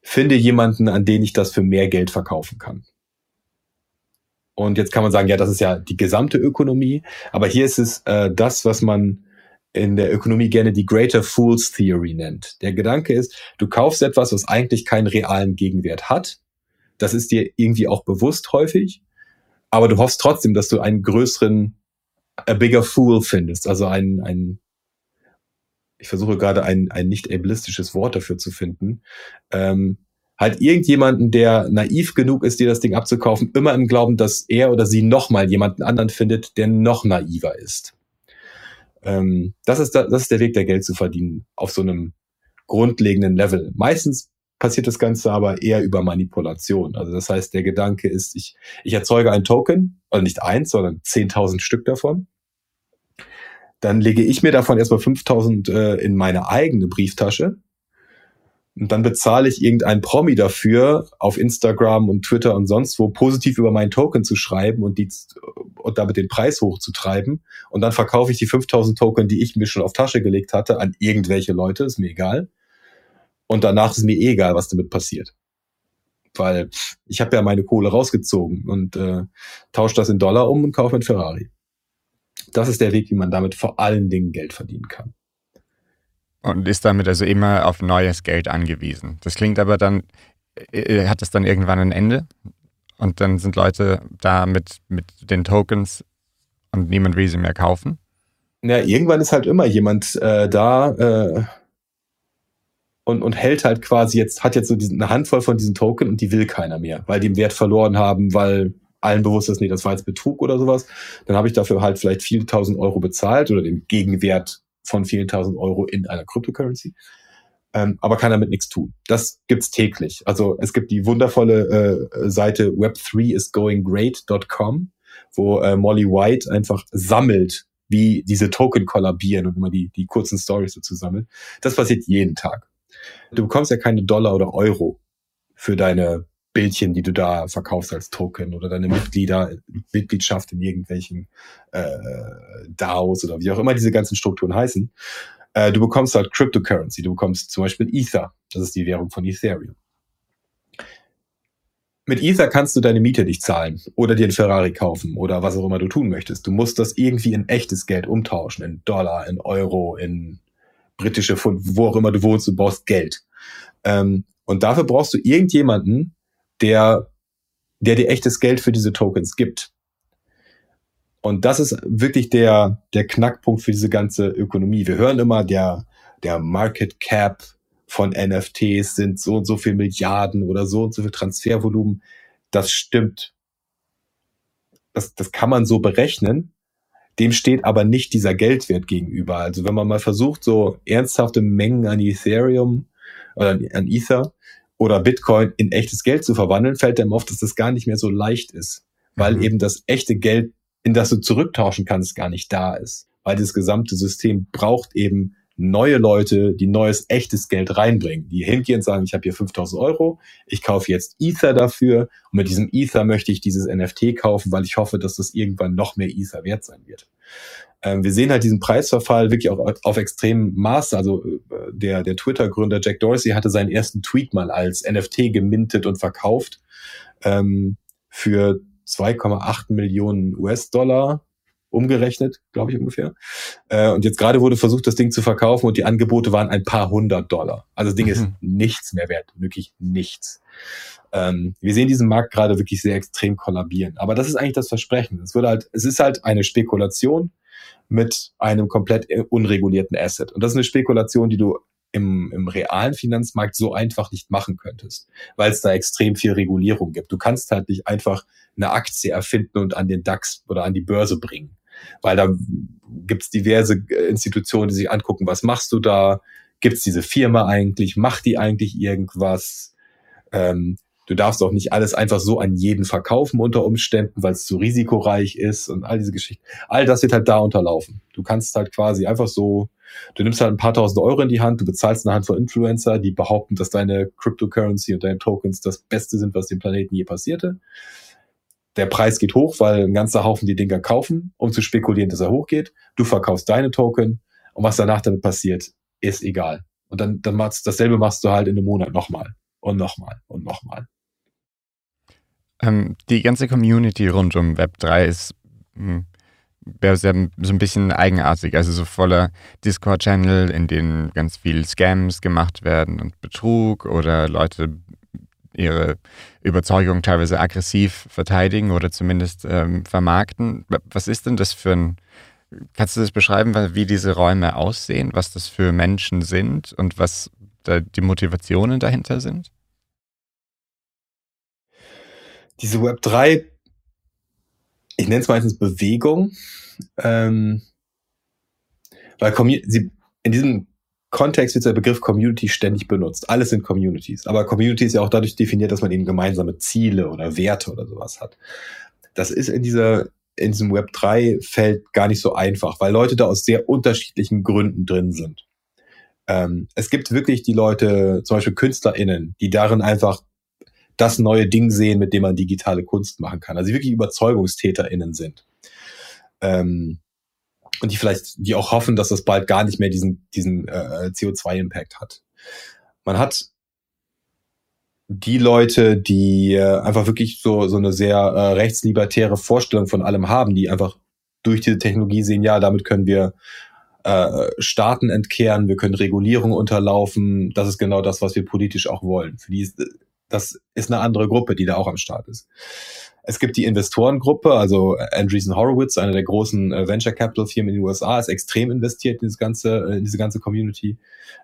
finde jemanden, an den ich das für mehr Geld verkaufen kann. Und jetzt kann man sagen, ja, das ist ja die gesamte Ökonomie, aber hier ist es das, was man in der Ökonomie gerne die Greater Fools Theory nennt. Der Gedanke ist, du kaufst etwas, was eigentlich keinen realen Gegenwert hat. Das ist dir irgendwie auch bewusst häufig, aber du hoffst trotzdem, dass du einen größeren, a bigger fool findest, also ich versuche gerade ein nicht ableistisches Wort dafür zu finden, halt irgendjemanden, der naiv genug ist, dir das Ding abzukaufen, immer im Glauben, dass er oder sie nochmal jemanden anderen findet, der noch naiver ist. Das ist der Weg, der Geld zu verdienen, auf so einem grundlegenden Level. Meistens passiert das Ganze aber eher über Manipulation. Also das heißt, der Gedanke ist, ich erzeuge einen Token, also nicht eins, sondern 10.000 Stück davon. Dann lege ich mir davon erstmal 5.000 in meine eigene Brieftasche und dann bezahle ich irgendeinen Promi dafür, auf Instagram und Twitter und sonst wo positiv über meinen Token zu schreiben und damit den Preis hochzutreiben. Und dann verkaufe ich die 5.000 Token, die ich mir schon auf Tasche gelegt hatte, an irgendwelche Leute, ist mir egal. Und danach ist mir egal, was damit passiert. Weil ich habe ja meine Kohle rausgezogen und tausche das in Dollar um und kaufe mit Ferrari. Das ist der Weg, wie man damit vor allen Dingen Geld verdienen kann. Und ist damit also immer auf neues Geld angewiesen. Das klingt aber dann, hat es dann irgendwann ein Ende? Und dann sind Leute da mit den Tokens und niemand will sie mehr kaufen? Ja, irgendwann ist halt immer jemand und hält halt quasi hat jetzt so eine Handvoll von diesen Token und die will keiner mehr, weil die den Wert verloren haben, weil allen bewusst ist, nee, das war jetzt Betrug oder sowas. Dann habe ich dafür halt vielleicht viele tausend Euro bezahlt oder den Gegenwert von vielen tausend Euro in einer Cryptocurrency, aber kann damit nichts tun. Das gibt's täglich. Also es gibt die wundervolle Seite web3isgoinggreat.com, wo Molly White einfach sammelt, wie diese Token kollabieren und immer die kurzen Stories dazu sammelt. Das passiert jeden Tag. Du bekommst ja keine Dollar oder Euro für deine Bildchen, die du da verkaufst als Token oder deine Mitgliedschaft in irgendwelchen DAOs oder wie auch immer diese ganzen Strukturen heißen. Du bekommst halt Cryptocurrency, du bekommst zum Beispiel Ether, das ist die Währung von Ethereum. Mit Ether kannst du deine Miete nicht zahlen oder dir einen Ferrari kaufen oder was auch immer du tun möchtest. Du musst das irgendwie in echtes Geld umtauschen, in Dollar, in Euro, in britische Pfund, wo auch immer du wohnst, du brauchst Geld. Und dafür brauchst du irgendjemanden, der dir echtes Geld für diese Tokens gibt. Und das ist wirklich der Knackpunkt für diese ganze Ökonomie. Wir hören immer, der Market Cap von NFTs sind so und so viel Milliarden oder so und so viel Transfervolumen. Das stimmt. das kann man so berechnen, dem steht aber nicht dieser Geldwert gegenüber. Also wenn man mal versucht, so ernsthafte Mengen an Ethereum oder an Ether oder Bitcoin in echtes Geld zu verwandeln, fällt einem auf, dass das gar nicht mehr so leicht ist, weil eben das echte Geld, in das du zurücktauschen kannst, gar nicht da ist. Weil das gesamte System braucht eben neue Leute, die neues, echtes Geld reinbringen, die hingehen und sagen, ich habe hier 5.000 Euro, ich kaufe jetzt Ether dafür und mit diesem Ether möchte ich dieses NFT kaufen, weil ich hoffe, dass das irgendwann noch mehr Ether wert sein wird. Wir sehen halt diesen Preisverfall wirklich auch auf extremem Maße. Also der Twitter-Gründer Jack Dorsey hatte seinen ersten Tweet mal als NFT gemintet und verkauft für 2,8 Millionen US-Dollar. Umgerechnet, glaube ich ungefähr. Und jetzt gerade wurde versucht, das Ding zu verkaufen und die Angebote waren ein paar $100. Also das Ding ist nichts mehr wert, wirklich nichts. Wir sehen diesen Markt gerade wirklich sehr extrem kollabieren. Aber das ist eigentlich das Versprechen. Es ist halt eine Spekulation mit einem komplett unregulierten Asset. Und das ist eine Spekulation, die du im realen Finanzmarkt so einfach nicht machen könntest, weil es da extrem viel Regulierung gibt. Du kannst halt nicht einfach eine Aktie erfinden und an den DAX oder an die Börse bringen. Weil da gibt's diverse Institutionen, die sich angucken, was machst du da? Gibt's diese Firma eigentlich? Macht die eigentlich irgendwas? Du darfst auch nicht alles einfach so an jeden verkaufen unter Umständen, weil es zu risikoreich ist und all diese Geschichten. All das wird halt da unterlaufen. Du kannst halt quasi einfach so, du nimmst halt ein paar $1.000 in die Hand, du bezahlst eine Handvoll Influencer, die behaupten, dass deine Cryptocurrency und deine Tokens das Beste sind, was dem Planeten je passierte. Der Preis geht hoch, weil ein ganzer Haufen die Dinger kaufen, um zu spekulieren, dass er hochgeht. Du verkaufst deine Token und was danach damit passiert, ist egal. Und dann machst du halt in einem Monat nochmal und nochmal und nochmal. Die ganze Community rund um Web3 ist so ein bisschen eigenartig, also so voller Discord-Channel, in denen ganz viel Scams gemacht werden und Betrug oder Leute ihre Überzeugung teilweise aggressiv verteidigen oder zumindest vermarkten. Was ist denn das für ein, kannst du das beschreiben, wie diese Räume aussehen, was das für Menschen sind und was da die Motivationen dahinter sind? Diese Web3, ich nenne es meistens Bewegung, weil in diesem Kontext wird der Begriff Community ständig benutzt. Alles sind Communities. Aber Community ist ja auch dadurch definiert, dass man eben gemeinsame Ziele oder Werte oder sowas hat. Das ist in diesem Web3-Feld gar nicht so einfach, weil Leute da aus sehr unterschiedlichen Gründen drin sind. Es gibt wirklich die Leute, zum Beispiel KünstlerInnen, die darin einfach das neue Ding sehen, mit dem man digitale Kunst machen kann. Also die wirklich ÜberzeugungstäterInnen sind. Und die auch hoffen, dass das bald gar nicht mehr diesen CO2-Impact hat. Man hat die Leute, die einfach wirklich so eine sehr rechtslibertäre Vorstellung von allem haben, die einfach durch diese Technologie sehen, ja, damit können wir Staaten entkehren, wir können Regulierung unterlaufen, das ist genau das, was wir politisch auch wollen. Für die das ist eine andere Gruppe, die da auch am Start ist. Es gibt die Investorengruppe, also Andreessen Horowitz, einer der großen Venture Capital Firmen in den USA, ist extrem investiert in diese ganze Community,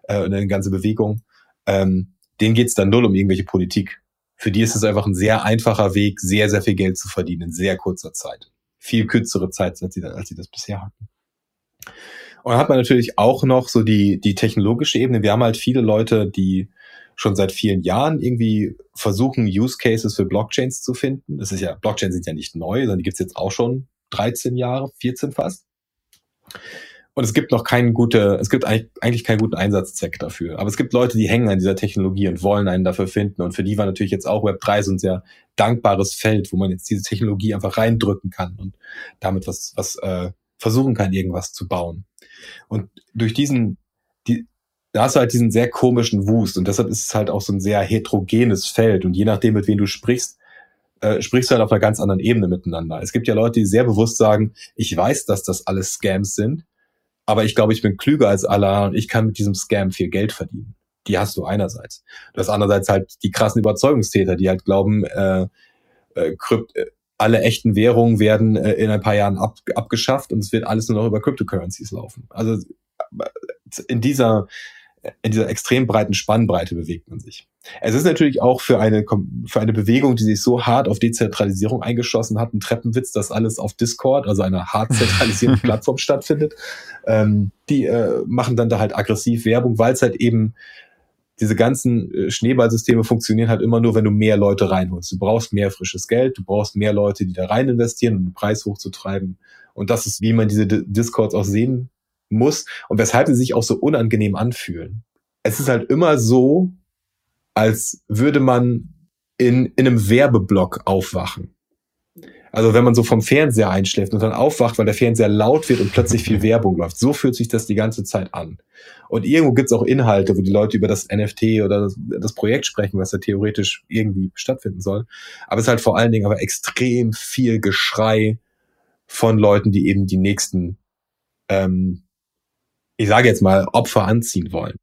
in die ganze Bewegung. Denen geht's dann null um irgendwelche Politik. Für die ist es einfach ein sehr einfacher Weg, sehr, sehr viel Geld zu verdienen in sehr kurzer Zeit. Viel kürzere Zeit, als sie das bisher hatten. Und dann hat man natürlich auch noch so die technologische Ebene. Wir haben halt viele Leute, die schon seit vielen Jahren irgendwie versuchen, Use Cases für Blockchains zu finden. Blockchains sind ja nicht neu, sondern die gibt's jetzt auch schon 13 Jahre, 14 fast. Und es gibt eigentlich keinen guten Einsatzzweck dafür. Aber es gibt Leute, die hängen an dieser Technologie und wollen einen dafür finden. Und für die war natürlich jetzt auch Web3 so ein sehr dankbares Feld, wo man jetzt diese Technologie einfach reindrücken kann und damit was versuchen kann, irgendwas zu bauen. Und durch da hast du halt diesen sehr komischen Wust und deshalb ist es halt auch so ein sehr heterogenes Feld und je nachdem, mit wem du sprichst du halt auf einer ganz anderen Ebene miteinander. Es gibt ja Leute, die sehr bewusst sagen, ich weiß, dass das alles Scams sind, aber ich glaube, ich bin klüger als alle und ich kann mit diesem Scam viel Geld verdienen. Die hast du einerseits. Du hast andererseits halt die krassen Überzeugungstäter, die halt glauben, alle echten Währungen werden in ein paar Jahren abgeschafft und es wird alles nur noch über Cryptocurrencies laufen. Also in dieser extrem breiten Spannbreite bewegt man sich. Es ist natürlich auch für eine Bewegung, die sich so hart auf Dezentralisierung eingeschossen hat, ein Treppenwitz, dass alles auf Discord, also einer hart zentralisierten Plattform stattfindet. Die machen dann da halt aggressiv Werbung, weil es halt eben diese ganzen Schneeballsysteme funktionieren halt immer nur, wenn du mehr Leute reinholst. Du brauchst mehr frisches Geld, du brauchst mehr Leute, die da rein investieren, um den Preis hochzutreiben. Und das ist, wie man diese Discords auch sehen muss und weshalb sie sich auch so unangenehm anfühlen. Es ist halt immer so, als würde man in einem Werbeblock aufwachen. Also wenn man so vom Fernseher einschläft und dann aufwacht, weil der Fernseher laut wird und plötzlich viel Werbung läuft. So fühlt sich das die ganze Zeit an. Und irgendwo gibt's auch Inhalte, wo die Leute über das NFT oder das Projekt sprechen, was ja theoretisch irgendwie stattfinden soll. Aber es ist halt vor allen Dingen aber extrem viel Geschrei von Leuten, die eben die nächsten, ich sage jetzt mal, Opfer anziehen wollen.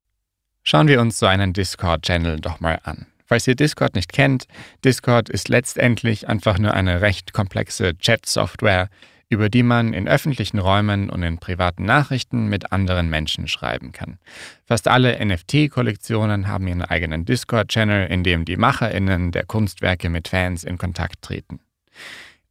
Schauen wir uns so einen Discord-Channel doch mal an. Falls ihr Discord nicht kennt, Discord ist letztendlich einfach nur eine recht komplexe Chat-Software, über die man in öffentlichen Räumen und in privaten Nachrichten mit anderen Menschen schreiben kann. Fast alle NFT-Kollektionen haben ihren eigenen Discord-Channel, in dem die MacherInnen der Kunstwerke mit Fans in Kontakt treten.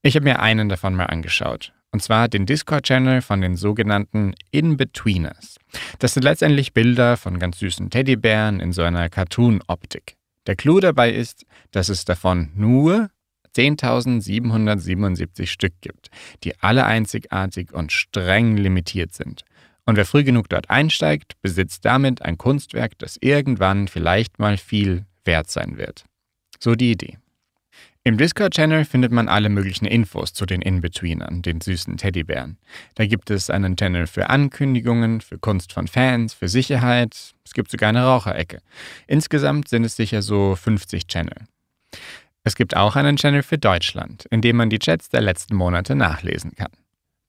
Ich habe mir einen davon mal angeschaut. Und zwar den Discord-Channel von den sogenannten Inbetweeners. Das sind letztendlich Bilder von ganz süßen Teddybären in so einer Cartoon-Optik. Der Clou dabei ist, dass es davon nur 10.777 Stück gibt, die alle einzigartig und streng limitiert sind. Und wer früh genug dort einsteigt, besitzt damit ein Kunstwerk, das irgendwann vielleicht mal viel wert sein wird. So die Idee. Im Discord-Channel findet man alle möglichen Infos zu den Inbetweenern, den süßen Teddybären. Da gibt es einen Channel für Ankündigungen, für Kunst von Fans, für Sicherheit. Es gibt sogar eine Raucherecke. Insgesamt sind es sicher so 50 Channel. Es gibt auch einen Channel für Deutschland, in dem man die Chats der letzten Monate nachlesen kann.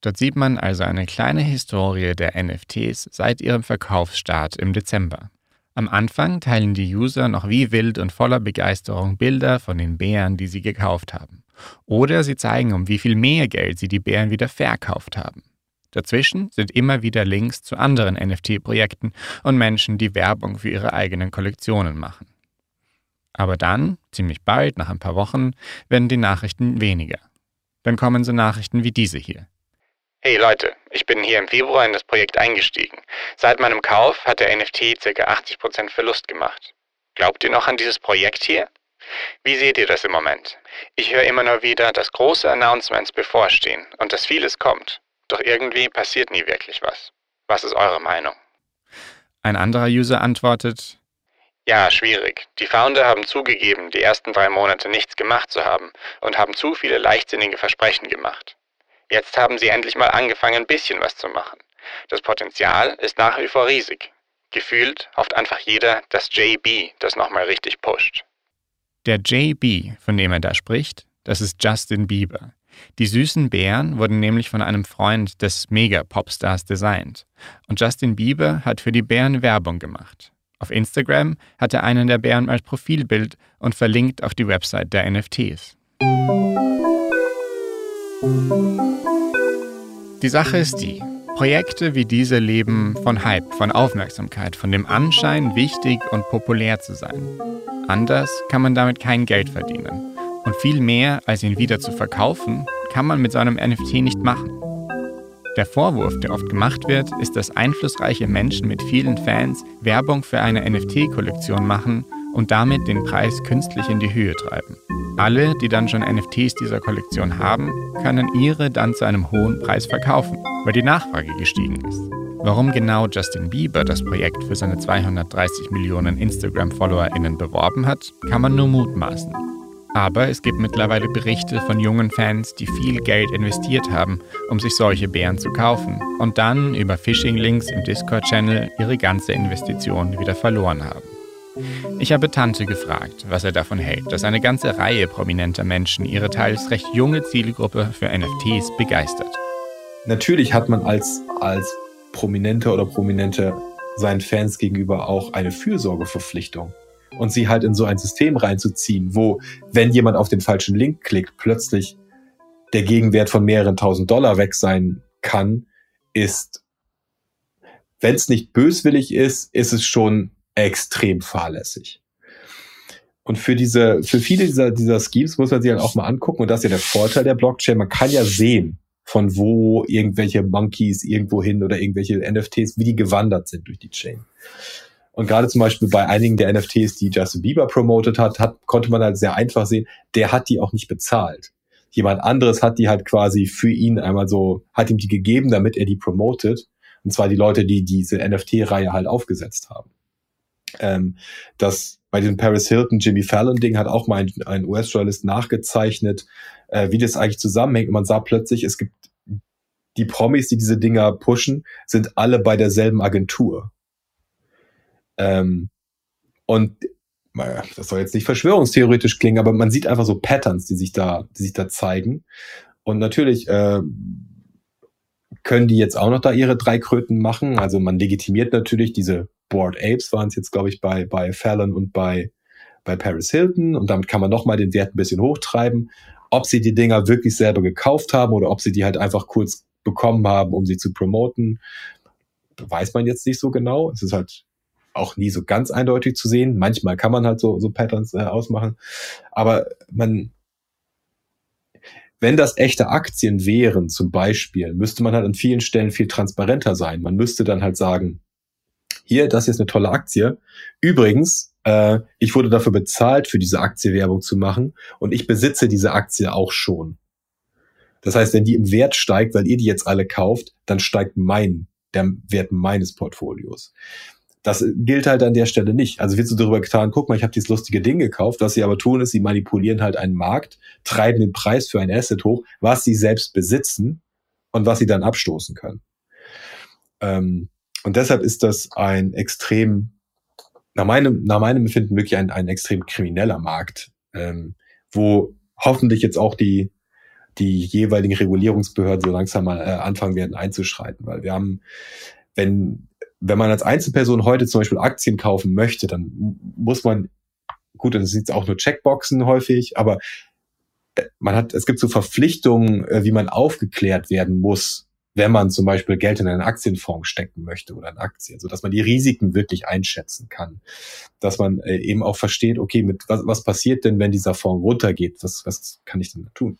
Dort sieht man also eine kleine Historie der NFTs seit ihrem Verkaufsstart im Dezember. Am Anfang teilen die User noch wie wild und voller Begeisterung Bilder von den Bären, die sie gekauft haben. Oder sie zeigen, um wie viel mehr Geld sie die Bären wieder verkauft haben. Dazwischen sind immer wieder Links zu anderen NFT-Projekten und Menschen, die Werbung für ihre eigenen Kollektionen machen. Aber dann, ziemlich bald, nach ein paar Wochen, werden die Nachrichten weniger. Dann kommen so Nachrichten wie diese hier. Hey Leute, ich bin hier im Februar in das Projekt eingestiegen. Seit meinem Kauf hat der NFT ca. 80% Verlust gemacht. Glaubt ihr noch an dieses Projekt hier? Wie seht ihr das im Moment? Ich höre immer nur wieder, dass große Announcements bevorstehen und dass vieles kommt. Doch irgendwie passiert nie wirklich was. Was ist eure Meinung? Ein anderer User antwortet: Ja, schwierig. Die Founder haben zugegeben, die ersten 3 Monate nichts gemacht zu haben und haben zu viele leichtsinnige Versprechen gemacht. Jetzt haben sie endlich mal angefangen, ein bisschen was zu machen. Das Potenzial ist nach wie vor riesig. Gefühlt hofft einfach jeder, dass JB das nochmal richtig pusht. Der JB, von dem er da spricht, das ist Justin Bieber. Die süßen Bären wurden nämlich von einem Freund des Mega-Popstars designt. Und Justin Bieber hat für die Bären Werbung gemacht. Auf Instagram hat er einen der Bären als Profilbild und verlinkt auf die Website der NFTs. Die Sache ist die, Projekte wie diese leben von Hype, von Aufmerksamkeit, von dem Anschein, wichtig und populär zu sein. Anders kann man damit kein Geld verdienen. Und viel mehr, als ihn wieder zu verkaufen, kann man mit so einem NFT nicht machen. Der Vorwurf, der oft gemacht wird, ist, dass einflussreiche Menschen mit vielen Fans Werbung für eine NFT-Kollektion machen und damit den Preis künstlich in die Höhe treiben. Alle, die dann schon NFTs dieser Kollektion haben, können ihre dann zu einem hohen Preis verkaufen, weil die Nachfrage gestiegen ist. Warum genau Justin Bieber das Projekt für seine 230 Millionen Instagram-FollowerInnen beworben hat, kann man nur mutmaßen. Aber es gibt mittlerweile Berichte von jungen Fans, die viel Geld investiert haben, um sich solche Bären zu kaufen und dann über Phishing-Links im Discord-Channel ihre ganze Investition wieder verloren haben. Ich habe Tante gefragt, was er davon hält, dass eine ganze Reihe prominenter Menschen ihre teils recht junge Zielgruppe für NFTs begeistert. Natürlich hat man als Prominenter oder Prominente seinen Fans gegenüber auch eine Fürsorgeverpflichtung. Und sie halt in so ein System reinzuziehen, wo, wenn jemand auf den falschen Link klickt, plötzlich der Gegenwert von mehreren $1000 weg sein kann, ist, wenn es nicht böswillig ist, ist es schon extrem fahrlässig. Und für viele dieser Schemes muss man sich halt auch mal angucken. Und das ist ja der Vorteil der Blockchain. Man kann ja sehen, von wo irgendwelche Monkeys irgendwo hin oder irgendwelche NFTs, wie die gewandert sind durch die Chain. Und gerade zum Beispiel bei einigen der NFTs, die Justin Bieber promotet hat, konnte man halt sehr einfach sehen, der hat die auch nicht bezahlt. Jemand anderes hat die halt quasi für ihn einmal so, hat ihm die gegeben, damit er die promotet. Und zwar die Leute, die diese NFT-Reihe halt aufgesetzt haben. Das bei diesem Paris Hilton, Jimmy Fallon-Ding hat auch mal ein US-Journalist nachgezeichnet, wie das eigentlich zusammenhängt. Und man sah plötzlich, es gibt die Promis, die diese Dinger pushen, sind alle bei derselben Agentur. Und naja, das soll jetzt nicht verschwörungstheoretisch klingen, aber man sieht einfach so Patterns, die sich da zeigen. Und natürlich können die jetzt auch noch da ihre drei Kröten machen. Also man legitimiert natürlich diese Board Apes waren es jetzt, glaube ich, bei Fallon und bei Paris Hilton. Und damit kann man nochmal den Wert ein bisschen hochtreiben. Ob sie die Dinger wirklich selber gekauft haben oder ob sie die halt einfach kurz bekommen haben, um sie zu promoten, weiß man jetzt nicht so genau. Es ist halt auch nie so ganz eindeutig zu sehen. Manchmal kann man halt so Patterns ausmachen. Aber wenn das echte Aktien wären, zum Beispiel, müsste man halt an vielen Stellen viel transparenter sein. Man müsste dann halt sagen, hier, das hier ist eine tolle Aktie. Übrigens, ich wurde dafür bezahlt, für diese Aktie Werbung zu machen und ich besitze diese Aktie auch schon. Das heißt, wenn die im Wert steigt, weil ihr die jetzt alle kauft, dann steigt der Wert meines Portfolios. Das gilt halt an der Stelle nicht. Also wird so darüber getan, guck mal, ich habe dieses lustige Ding gekauft. Was sie aber tun, ist, sie manipulieren halt einen Markt, treiben den Preis für ein Asset hoch, was sie selbst besitzen und was sie dann abstoßen können. Und deshalb ist das ein extrem, nach meinem Empfinden wirklich ein extrem krimineller Markt, wo hoffentlich jetzt auch die jeweiligen Regulierungsbehörden so langsam mal anfangen werden einzuschreiten. Weil wir haben, wenn man als Einzelperson heute zum Beispiel Aktien kaufen möchte, dann muss man, gut, das sind jetzt auch nur Checkboxen häufig, aber es gibt so Verpflichtungen, wie man aufgeklärt werden muss, wenn man zum Beispiel Geld in einen Aktienfonds stecken möchte oder in Aktien, so dass man die Risiken wirklich einschätzen kann, dass man eben auch versteht, okay, was passiert denn, wenn dieser Fonds runtergeht? Was kann ich denn da tun?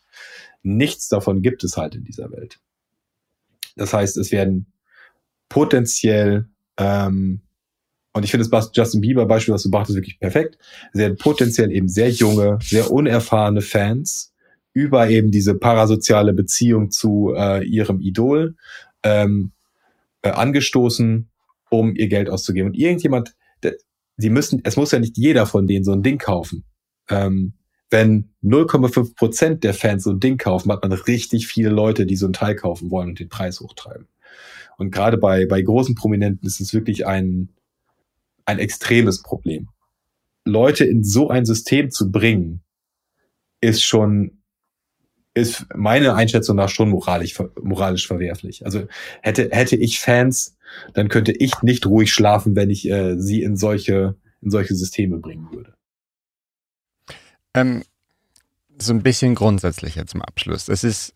Nichts davon gibt es halt in dieser Welt. Das heißt, es werden potenziell und ich finde das Justin Bieber Beispiel, was du machst, ist wirklich perfekt. Es werden potenziell eben sehr junge, sehr unerfahrene Fans über eben diese parasoziale Beziehung zu ihrem Idol angestoßen, um ihr Geld auszugeben. Und irgendjemand, es muss ja nicht jeder von denen so ein Ding kaufen. Wenn 0,5% der Fans so ein Ding kaufen, hat man richtig viele Leute, die so ein Teil kaufen wollen und den Preis hochtreiben. Und gerade bei großen Prominenten ist es wirklich ein extremes Problem. Leute in so ein System zu bringen, ist meiner Einschätzung nach schon moralisch verwerflich. Also hätte ich Fans, dann könnte ich nicht ruhig schlafen, wenn ich sie in solche Systeme bringen würde. So ein bisschen grundsätzlicher zum Abschluss. Es ist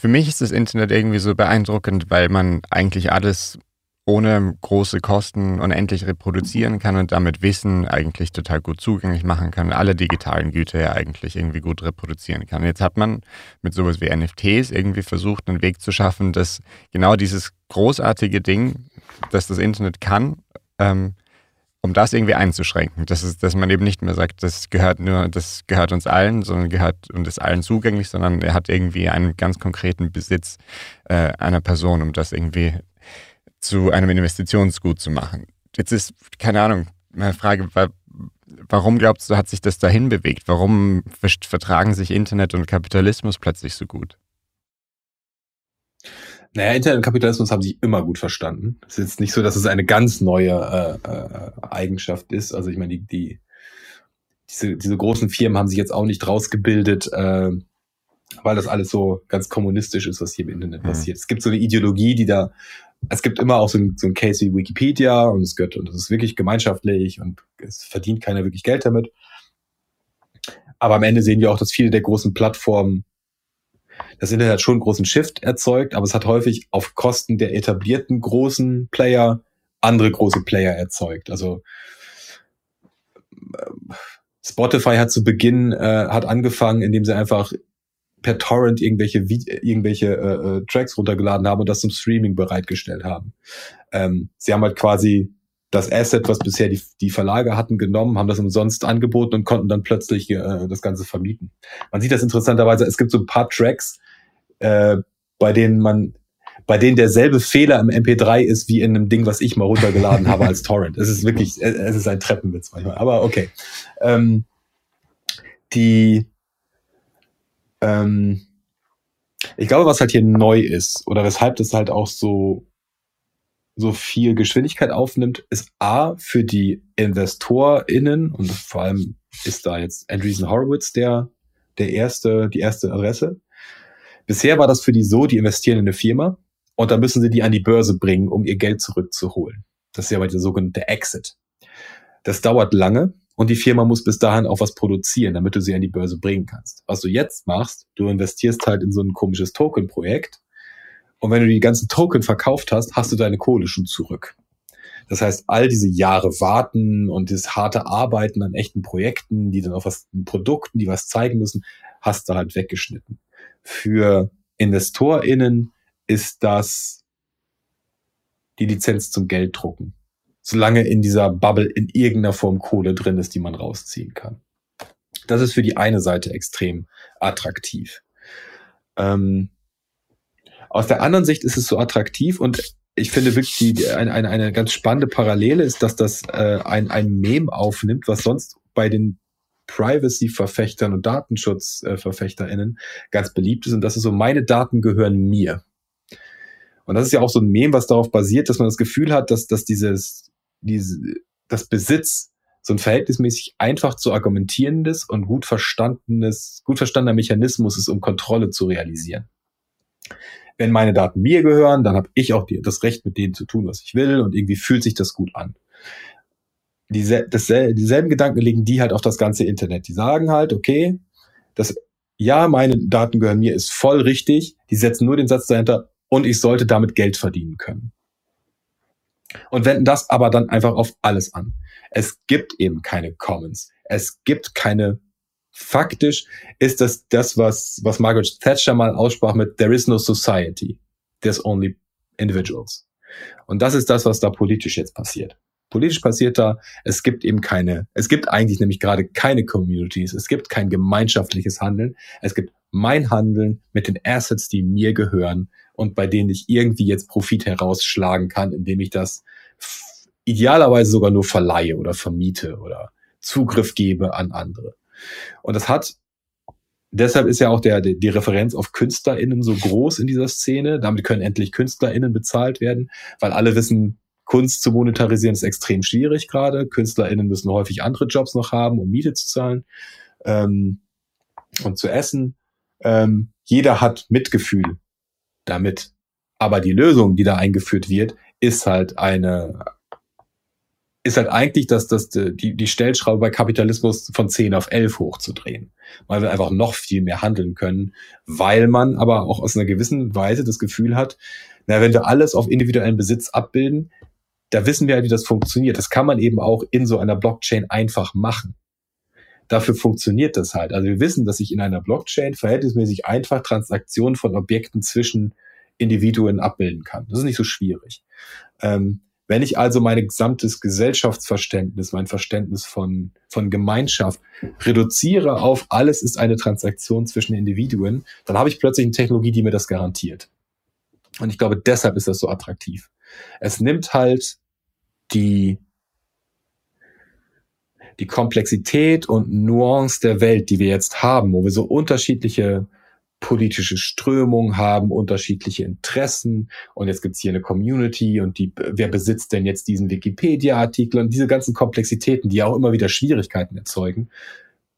für mich ist das Internet irgendwie so beeindruckend, weil man eigentlich alles ohne große Kosten unendlich reproduzieren kann und damit Wissen eigentlich total gut zugänglich machen kann, alle digitalen Güter ja eigentlich irgendwie gut reproduzieren kann. Jetzt hat man mit sowas wie NFTs irgendwie versucht, einen Weg zu schaffen, dass genau dieses großartige Ding, das das Internet kann, um das irgendwie einzuschränken. Dass man eben nicht mehr sagt, das gehört uns allen, sondern gehört und ist allen zugänglich, sondern er hat irgendwie einen ganz konkreten Besitz einer Person, um das irgendwie zu einem Investitionsgut zu machen. Jetzt ist, keine Ahnung, meine Frage, warum glaubst du, hat sich das dahin bewegt? Warum vertragen sich Internet und Kapitalismus plötzlich so gut? Naja, Internet und Kapitalismus haben sich immer gut verstanden. Es ist jetzt nicht so, dass es eine ganz neue Eigenschaft ist. Also ich meine, diese großen Firmen haben sich jetzt auch nicht rausgebildet, weil das alles so ganz kommunistisch ist, was hier im Internet passiert. Es gibt so eine Ideologie, es gibt immer auch so ein Case wie Wikipedia und und das ist wirklich gemeinschaftlich und es verdient keiner wirklich Geld damit. Aber am Ende sehen wir auch, dass viele der großen Plattformen, das Internet hat schon einen großen Shift erzeugt, aber es hat häufig auf Kosten der etablierten großen Player andere große Player erzeugt. Also Spotify hat zu Beginn angefangen, indem sie einfach per Torrent irgendwelche Tracks runtergeladen haben und das zum Streaming bereitgestellt haben. Sie haben halt quasi das Asset, was bisher die Verlage hatten, genommen, haben das umsonst angeboten und konnten dann plötzlich das Ganze vermieten. Man sieht das interessanterweise, es gibt so ein paar Tracks, bei denen derselbe Fehler im MP3 ist wie in einem Ding, was ich mal runtergeladen habe als Torrent. Es ist wirklich, es ist ein Treppenwitz manchmal, aber okay. Ich glaube, was halt hier neu ist oder weshalb das halt auch so viel Geschwindigkeit aufnimmt, ist A, für die InvestorInnen, und vor allem ist da jetzt Andreessen Horowitz die erste Adresse. Bisher war das für die so, die investieren in eine Firma und dann müssen sie die an die Börse bringen, um ihr Geld zurückzuholen. Das ist ja aber der sogenannte Exit. Das dauert lange und die Firma muss bis dahin auch was produzieren, damit du sie an die Börse bringen kannst. Was du jetzt machst, du investierst halt in so ein komisches Token-Projekt. Und wenn du die ganzen Token verkauft hast, hast du deine Kohle schon zurück. Das heißt, all diese Jahre warten und dieses harte Arbeiten an echten Projekten, die dann auf was Produkten, die was zeigen müssen, hast du halt weggeschnitten. Für InvestorInnen ist das die Lizenz zum Gelddrucken. Solange in dieser Bubble in irgendeiner Form Kohle drin ist, die man rausziehen kann. Das ist für die eine Seite extrem attraktiv. Aus der anderen Sicht ist es so attraktiv und ich finde wirklich eine ganz spannende Parallele ist, dass das ein Meme aufnimmt, was sonst bei den Privacy-Verfechtern und Datenschutz-VerfechterInnen ganz beliebt ist und das ist so, meine Daten gehören mir. Und das ist ja auch so ein Meme, was darauf basiert, dass man das Gefühl hat, dass das Besitz so ein verhältnismäßig einfach zu argumentierendes und gut verstandener Mechanismus ist, um Kontrolle zu realisieren. Wenn meine Daten mir gehören, dann habe ich auch das Recht, mit denen zu tun, was ich will und irgendwie fühlt sich das gut an. Dieselben Gedanken legen die halt auf das ganze Internet. Die sagen halt, okay, das ja, meine Daten gehören mir, ist voll richtig, die setzen nur den Satz dahinter und ich sollte damit Geld verdienen können. Und wenden das aber dann einfach auf alles an. Es gibt eben keine Commons, es gibt keine. Faktisch ist das, was Margaret Thatcher mal aussprach mit there is no society, there's only individuals. Und das ist das, was da politisch jetzt passiert. Politisch passiert da, es gibt eigentlich nämlich gerade keine Communities, es gibt kein gemeinschaftliches Handeln, es gibt mein Handeln mit den Assets, die mir gehören und bei denen ich irgendwie jetzt Profit herausschlagen kann, indem ich das idealerweise sogar nur verleihe oder vermiete oder Zugriff gebe an andere. Und das hat, deshalb ist ja auch die Referenz auf KünstlerInnen so groß in dieser Szene. Damit können endlich KünstlerInnen bezahlt werden, weil alle wissen, Kunst zu monetarisieren ist extrem schwierig gerade. KünstlerInnen müssen häufig andere Jobs noch haben, um Miete zu zahlen und zu essen. Jeder hat Mitgefühl damit. Aber die Lösung, die da eingeführt wird, ist halt eigentlich, dass die Stellschraube bei Kapitalismus von 10 auf 11 hochzudrehen. Man will einfach noch viel mehr handeln können, weil man aber auch aus einer gewissen Weise das Gefühl hat, na, wenn wir alles auf individuellen Besitz abbilden, da wissen wir halt, wie das funktioniert. Das kann man eben auch in so einer Blockchain einfach machen. Dafür funktioniert das halt. Also wir wissen, dass sich in einer Blockchain verhältnismäßig einfach Transaktionen von Objekten zwischen Individuen abbilden kann. Das ist nicht so schwierig. Wenn ich also mein gesamtes Gesellschaftsverständnis, mein Verständnis von Gemeinschaft reduziere auf alles ist eine Transaktion zwischen Individuen, dann habe ich plötzlich eine Technologie, die mir das garantiert. Und ich glaube, deshalb ist das so attraktiv. Es nimmt halt die Komplexität und Nuance der Welt, die wir jetzt haben, wo wir so unterschiedliche politische Strömungen haben, unterschiedliche Interessen und jetzt gibt's hier eine Community und wer besitzt denn jetzt diesen Wikipedia-Artikel und diese ganzen Komplexitäten, die ja auch immer wieder Schwierigkeiten erzeugen,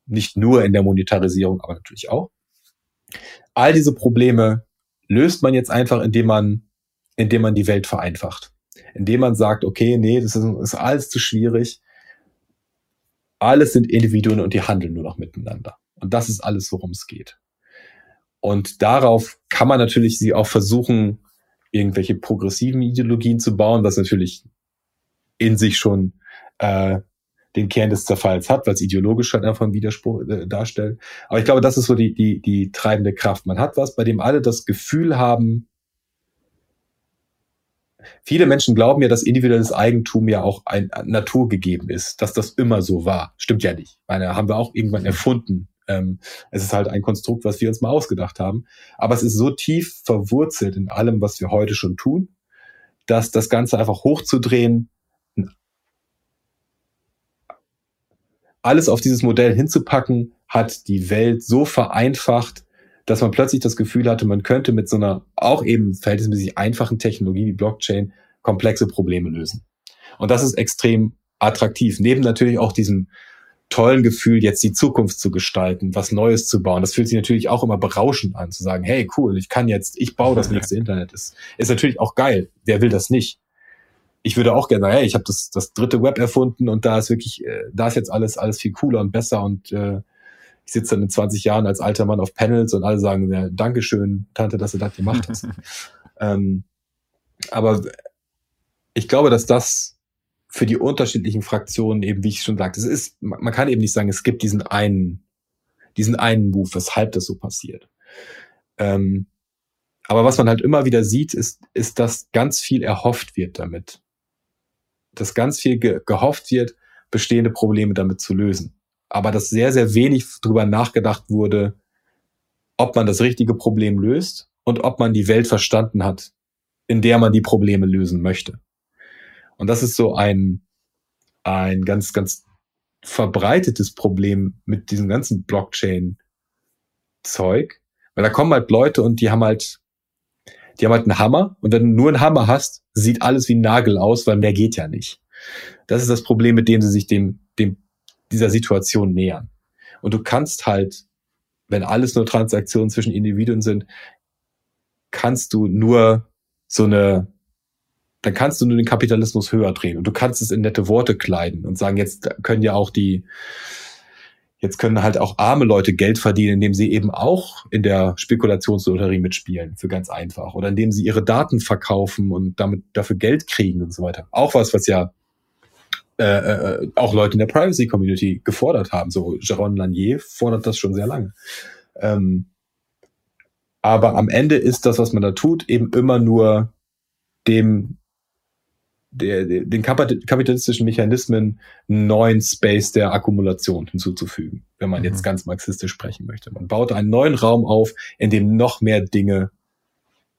nicht nur in der Monetarisierung, aber natürlich auch. All diese Probleme löst man jetzt einfach, indem man die Welt vereinfacht. Indem man sagt, okay, nee, das ist alles zu schwierig. Alles sind Individuen und die handeln nur noch miteinander. Und das ist alles, worum es geht. Und darauf kann man natürlich sie auch versuchen, irgendwelche progressiven Ideologien zu bauen, was natürlich in sich schon den Kern des Zerfalls hat, weil es ideologisch halt einfach einen Widerspruch darstellt. Aber ich glaube, das ist so die treibende Kraft. Man hat was, bei dem alle das Gefühl haben, viele Menschen glauben ja, dass individuelles Eigentum ja auch naturgegeben ist, dass das immer so war. Stimmt ja nicht. Meine, haben wir auch irgendwann erfunden. Es ist halt ein Konstrukt, was wir uns mal ausgedacht haben. Aber es ist so tief verwurzelt in allem, was wir heute schon tun, dass das Ganze einfach hochzudrehen, alles auf dieses Modell hinzupacken, hat die Welt so vereinfacht, dass man plötzlich das Gefühl hatte, man könnte mit so einer auch eben verhältnismäßig einfachen Technologie wie Blockchain komplexe Probleme lösen. Und das ist extrem attraktiv. Neben natürlich auch diesem tollen Gefühl, jetzt die Zukunft zu gestalten, was Neues zu bauen. Das fühlt sich natürlich auch immer berauschend an, zu sagen, hey, cool, ich baue das nächste Internet. Ist natürlich auch geil. Wer will das nicht? Ich würde auch gerne, hey, ich habe das dritte Web erfunden und da ist wirklich, da ist jetzt alles viel cooler und besser und ich sitze dann in 20 Jahren als alter Mann auf Panels und alle sagen, ja, Dankeschön, Tante, dass du das gemacht hast. Aber ich glaube, dass das für die unterschiedlichen Fraktionen eben, wie ich schon sagte, man kann eben nicht sagen, es gibt diesen einen Move, weshalb das so passiert. Aber was man halt immer wieder sieht, ist, dass ganz viel erhofft wird damit. Dass ganz viel gehofft wird, bestehende Probleme damit zu lösen. Aber dass sehr, sehr wenig drüber nachgedacht wurde, ob man das richtige Problem löst und ob man die Welt verstanden hat, in der man die Probleme lösen möchte. Und das ist so ein ganz, ganz verbreitetes Problem mit diesem ganzen Blockchain-Zeug. Weil da kommen halt Leute und die haben halt einen Hammer. Und wenn du nur einen Hammer hast, sieht alles wie ein Nagel aus, weil mehr geht ja nicht. Das ist das Problem, mit dem sie sich dieser Situation nähern. Und du kannst halt, wenn alles nur Transaktionen zwischen Individuen sind, dann kannst du nur den Kapitalismus höher drehen und du kannst es in nette Worte kleiden und sagen, jetzt können halt auch arme Leute Geld verdienen, indem sie eben auch in der Spekulationslotterie mitspielen, für ganz einfach. Oder indem sie ihre Daten verkaufen und damit dafür Geld kriegen und so weiter. Auch was ja auch Leute in der Privacy-Community gefordert haben. So Jaron Lanier fordert das schon sehr lange. Aber am Ende ist das, was man da tut, eben immer nur den kapitalistischen Mechanismen einen neuen Space der Akkumulation hinzuzufügen, wenn man jetzt ganz marxistisch sprechen möchte. Man baut einen neuen Raum auf, in dem noch mehr Dinge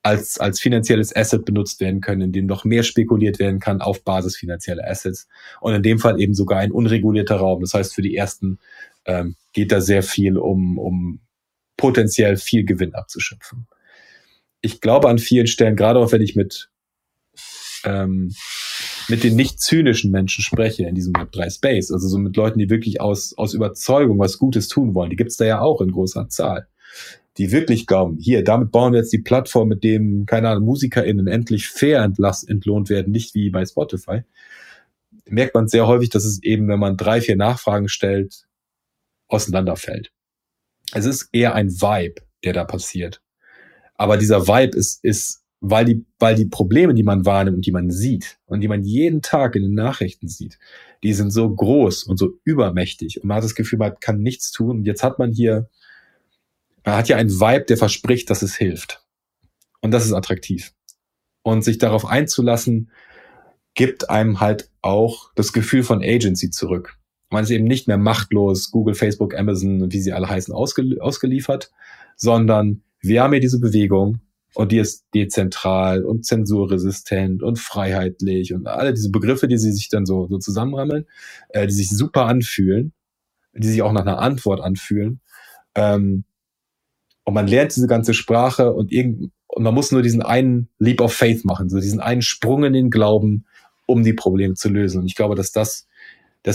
als finanzielles Asset benutzt werden können, in dem noch mehr spekuliert werden kann auf Basis finanzieller Assets. Und in dem Fall eben sogar ein unregulierter Raum. Das heißt, für die Ersten geht da sehr viel um potenziell viel Gewinn abzuschöpfen. Ich glaube an vielen Stellen, gerade auch wenn ich mit den nicht zynischen Menschen spreche in diesem Web3-Space, also so mit Leuten, die wirklich aus Überzeugung was Gutes tun wollen, die gibt's da ja auch in großer Zahl, die wirklich glauben, hier, damit bauen wir jetzt die Plattform, mit dem, keine Ahnung, MusikerInnen endlich fair entlohnt werden, nicht wie bei Spotify, merkt man sehr häufig, dass es eben, wenn man 3-4 Nachfragen stellt, auseinanderfällt. Es ist eher ein Vibe, der da passiert. Aber dieser Vibe ist weil die Probleme, die man wahrnimmt und die man sieht und die man jeden Tag in den Nachrichten sieht, die sind so groß und so übermächtig und man hat das Gefühl, man kann nichts tun und jetzt hat man hat ja einen Vibe, der verspricht, dass es hilft. Und das ist attraktiv. Und sich darauf einzulassen, gibt einem halt auch das Gefühl von Agency zurück. Man ist eben nicht mehr machtlos Google, Facebook, Amazon und wie sie alle heißen ausgeliefert, sondern wir haben hier diese Bewegung und die ist dezentral und zensurresistent und freiheitlich und alle diese Begriffe, die sie sich dann so zusammenrammeln, die sich super anfühlen, die sich auch nach einer Antwort anfühlen. Und man lernt diese ganze Sprache und man muss nur diesen einen Leap of Faith machen, so diesen einen Sprung in den Glauben, um die Probleme zu lösen. Und ich glaube, dass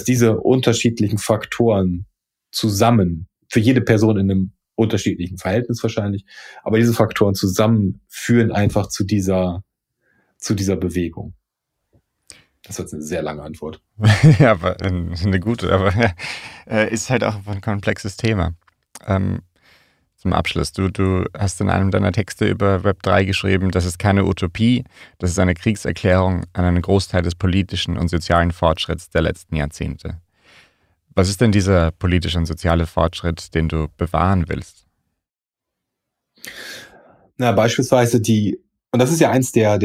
diese unterschiedlichen Faktoren zusammen, für jede Person in einem unterschiedlichen Verhältnis wahrscheinlich, aber diese Faktoren zusammen führen einfach zu dieser Bewegung. Das war jetzt eine sehr lange Antwort. Ja, aber eine gute, aber ist halt auch ein komplexes Thema. Zum Abschluss. Du hast in einem deiner Texte über Web3 geschrieben, das ist keine Utopie, das ist eine Kriegserklärung an einen Großteil des politischen und sozialen Fortschritts der letzten Jahrzehnte. Was ist denn dieser politische und soziale Fortschritt, den du bewahren willst? Na, beispielsweise und das ist ja eins der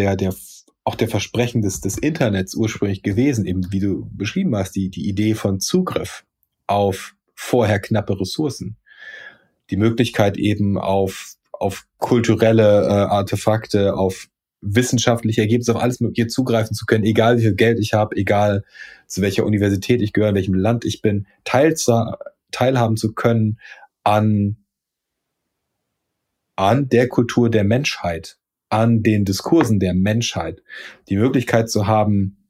Versprechen des Internets ursprünglich gewesen, eben wie du beschrieben hast, die Idee von Zugriff auf vorher knappe Ressourcen. Die Möglichkeit eben auf kulturelle Artefakte, auf wissenschaftliche Ergebnisse, auf alles Mögliche zugreifen zu können, egal wie viel Geld ich habe, egal zu welcher Universität ich gehöre, in welchem Land ich bin, teilhaben zu können an der Kultur der Menschheit, an den Diskursen der Menschheit, die Möglichkeit zu haben,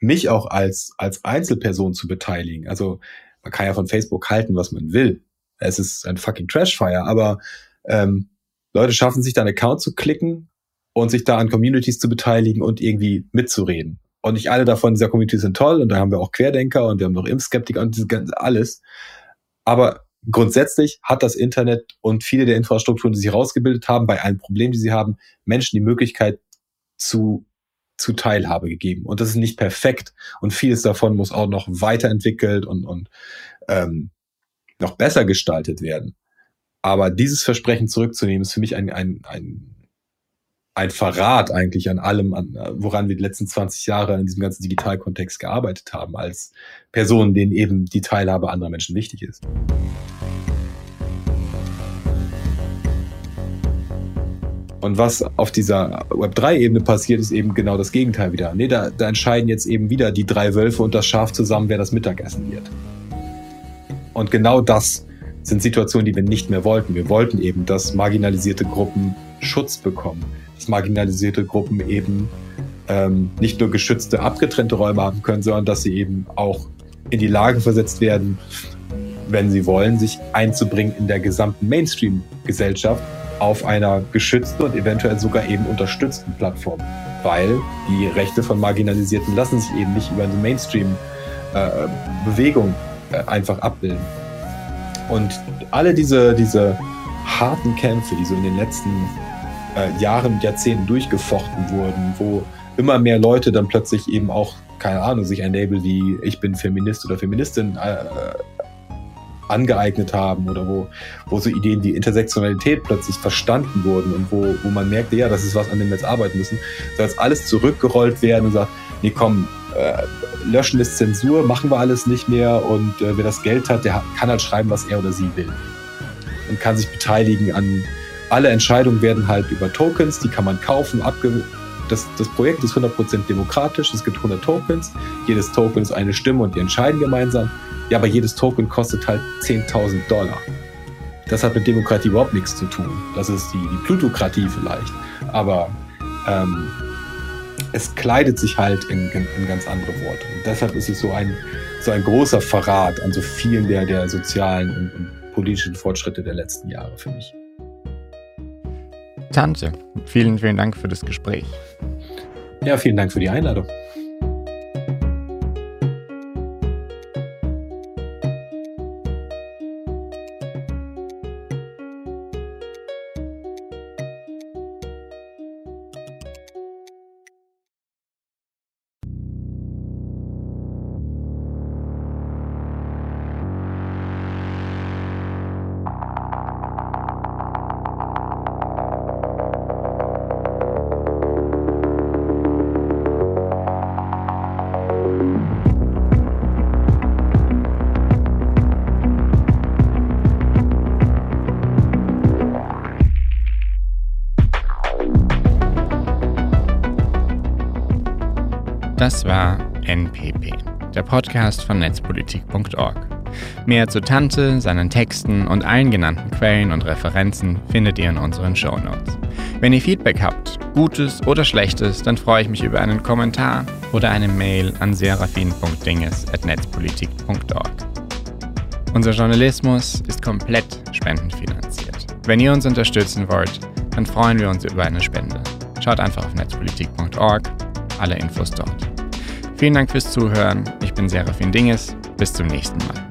mich auch als Einzelperson zu beteiligen. Also man kann ja von Facebook halten, was man will. Es ist ein fucking Trashfire, aber Leute schaffen sich da einen Account zu klicken und sich da an Communities zu beteiligen und irgendwie mitzureden. Und nicht alle davon dieser Communities sind toll, und da haben wir auch Querdenker und wir haben noch Impfskeptiker und dieses ganze alles. Aber grundsätzlich hat das Internet und viele der Infrastrukturen, die sich herausgebildet haben, bei allen Problemen, die sie haben, Menschen die Möglichkeit zu Teilhabe gegeben. Und das ist nicht perfekt. Und vieles davon muss auch noch weiterentwickelt und noch besser gestaltet werden. Aber dieses Versprechen zurückzunehmen, ist für mich ein Verrat eigentlich an allem, woran wir die letzten 20 Jahre in diesem ganzen Digitalkontext gearbeitet haben, als Personen, denen eben die Teilhabe anderer Menschen wichtig ist. Und was auf dieser Web3-Ebene passiert, ist eben genau das Gegenteil wieder. Nee, da entscheiden jetzt eben wieder die drei Wölfe und das Schaf zusammen, wer das Mittagessen wird. Und genau das sind Situationen, die wir nicht mehr wollten. Wir wollten eben, dass marginalisierte Gruppen Schutz bekommen, dass marginalisierte Gruppen eben nicht nur geschützte, abgetrennte Räume haben können, sondern dass sie eben auch in die Lage versetzt werden, wenn sie wollen, sich einzubringen in der gesamten Mainstream-Gesellschaft auf einer geschützten und eventuell sogar eben unterstützten Plattform. Weil die Rechte von Marginalisierten lassen sich eben nicht über eine Mainstream-Bewegung einfach abbilden. Und alle diese harten Kämpfe, die so in den letzten Jahren und Jahrzehnten durchgefochten wurden, wo immer mehr Leute dann plötzlich eben auch, keine Ahnung, sich ein Label wie ich bin Feminist oder Feministin angeeignet haben, oder wo so Ideen wie Intersektionalität plötzlich verstanden wurden und wo man merkte, ja, das ist was, an dem wir jetzt arbeiten müssen. Da ist alles zurückgerollt werden und sagt, nee, komm, löschen ist Zensur, machen wir alles nicht mehr, und wer das Geld hat, der kann halt schreiben, was er oder sie will und kann sich beteiligen an alle Entscheidungen werden halt über Tokens, die kann man kaufen, das Projekt ist 100% demokratisch, es gibt 100 Tokens, jedes Token ist eine Stimme und die entscheiden gemeinsam, ja, aber jedes Token kostet halt $10.000. Das hat mit Demokratie überhaupt nichts zu tun, das ist die Plutokratie vielleicht, aber es kleidet sich halt in ganz andere Worte. Und deshalb ist es so ein großer Verrat an so vielen der sozialen und politischen Fortschritte der letzten Jahre für mich. Tante, vielen, vielen Dank für das Gespräch. Ja, vielen Dank für die Einladung. Das war NPP, der Podcast von Netzpolitik.org. Mehr zu Tante, seinen Texten und allen genannten Quellen und Referenzen findet ihr in unseren Shownotes. Wenn ihr Feedback habt, Gutes oder Schlechtes, dann freue ich mich über einen Kommentar oder eine Mail an serafin.dinges@netzpolitik.org. Unser Journalismus ist komplett spendenfinanziert. Wenn ihr uns unterstützen wollt, dann freuen wir uns über eine Spende. Schaut einfach auf netzpolitik.org, alle Infos dort. Vielen Dank fürs Zuhören. Ich bin Serafin Dinges. Bis zum nächsten Mal.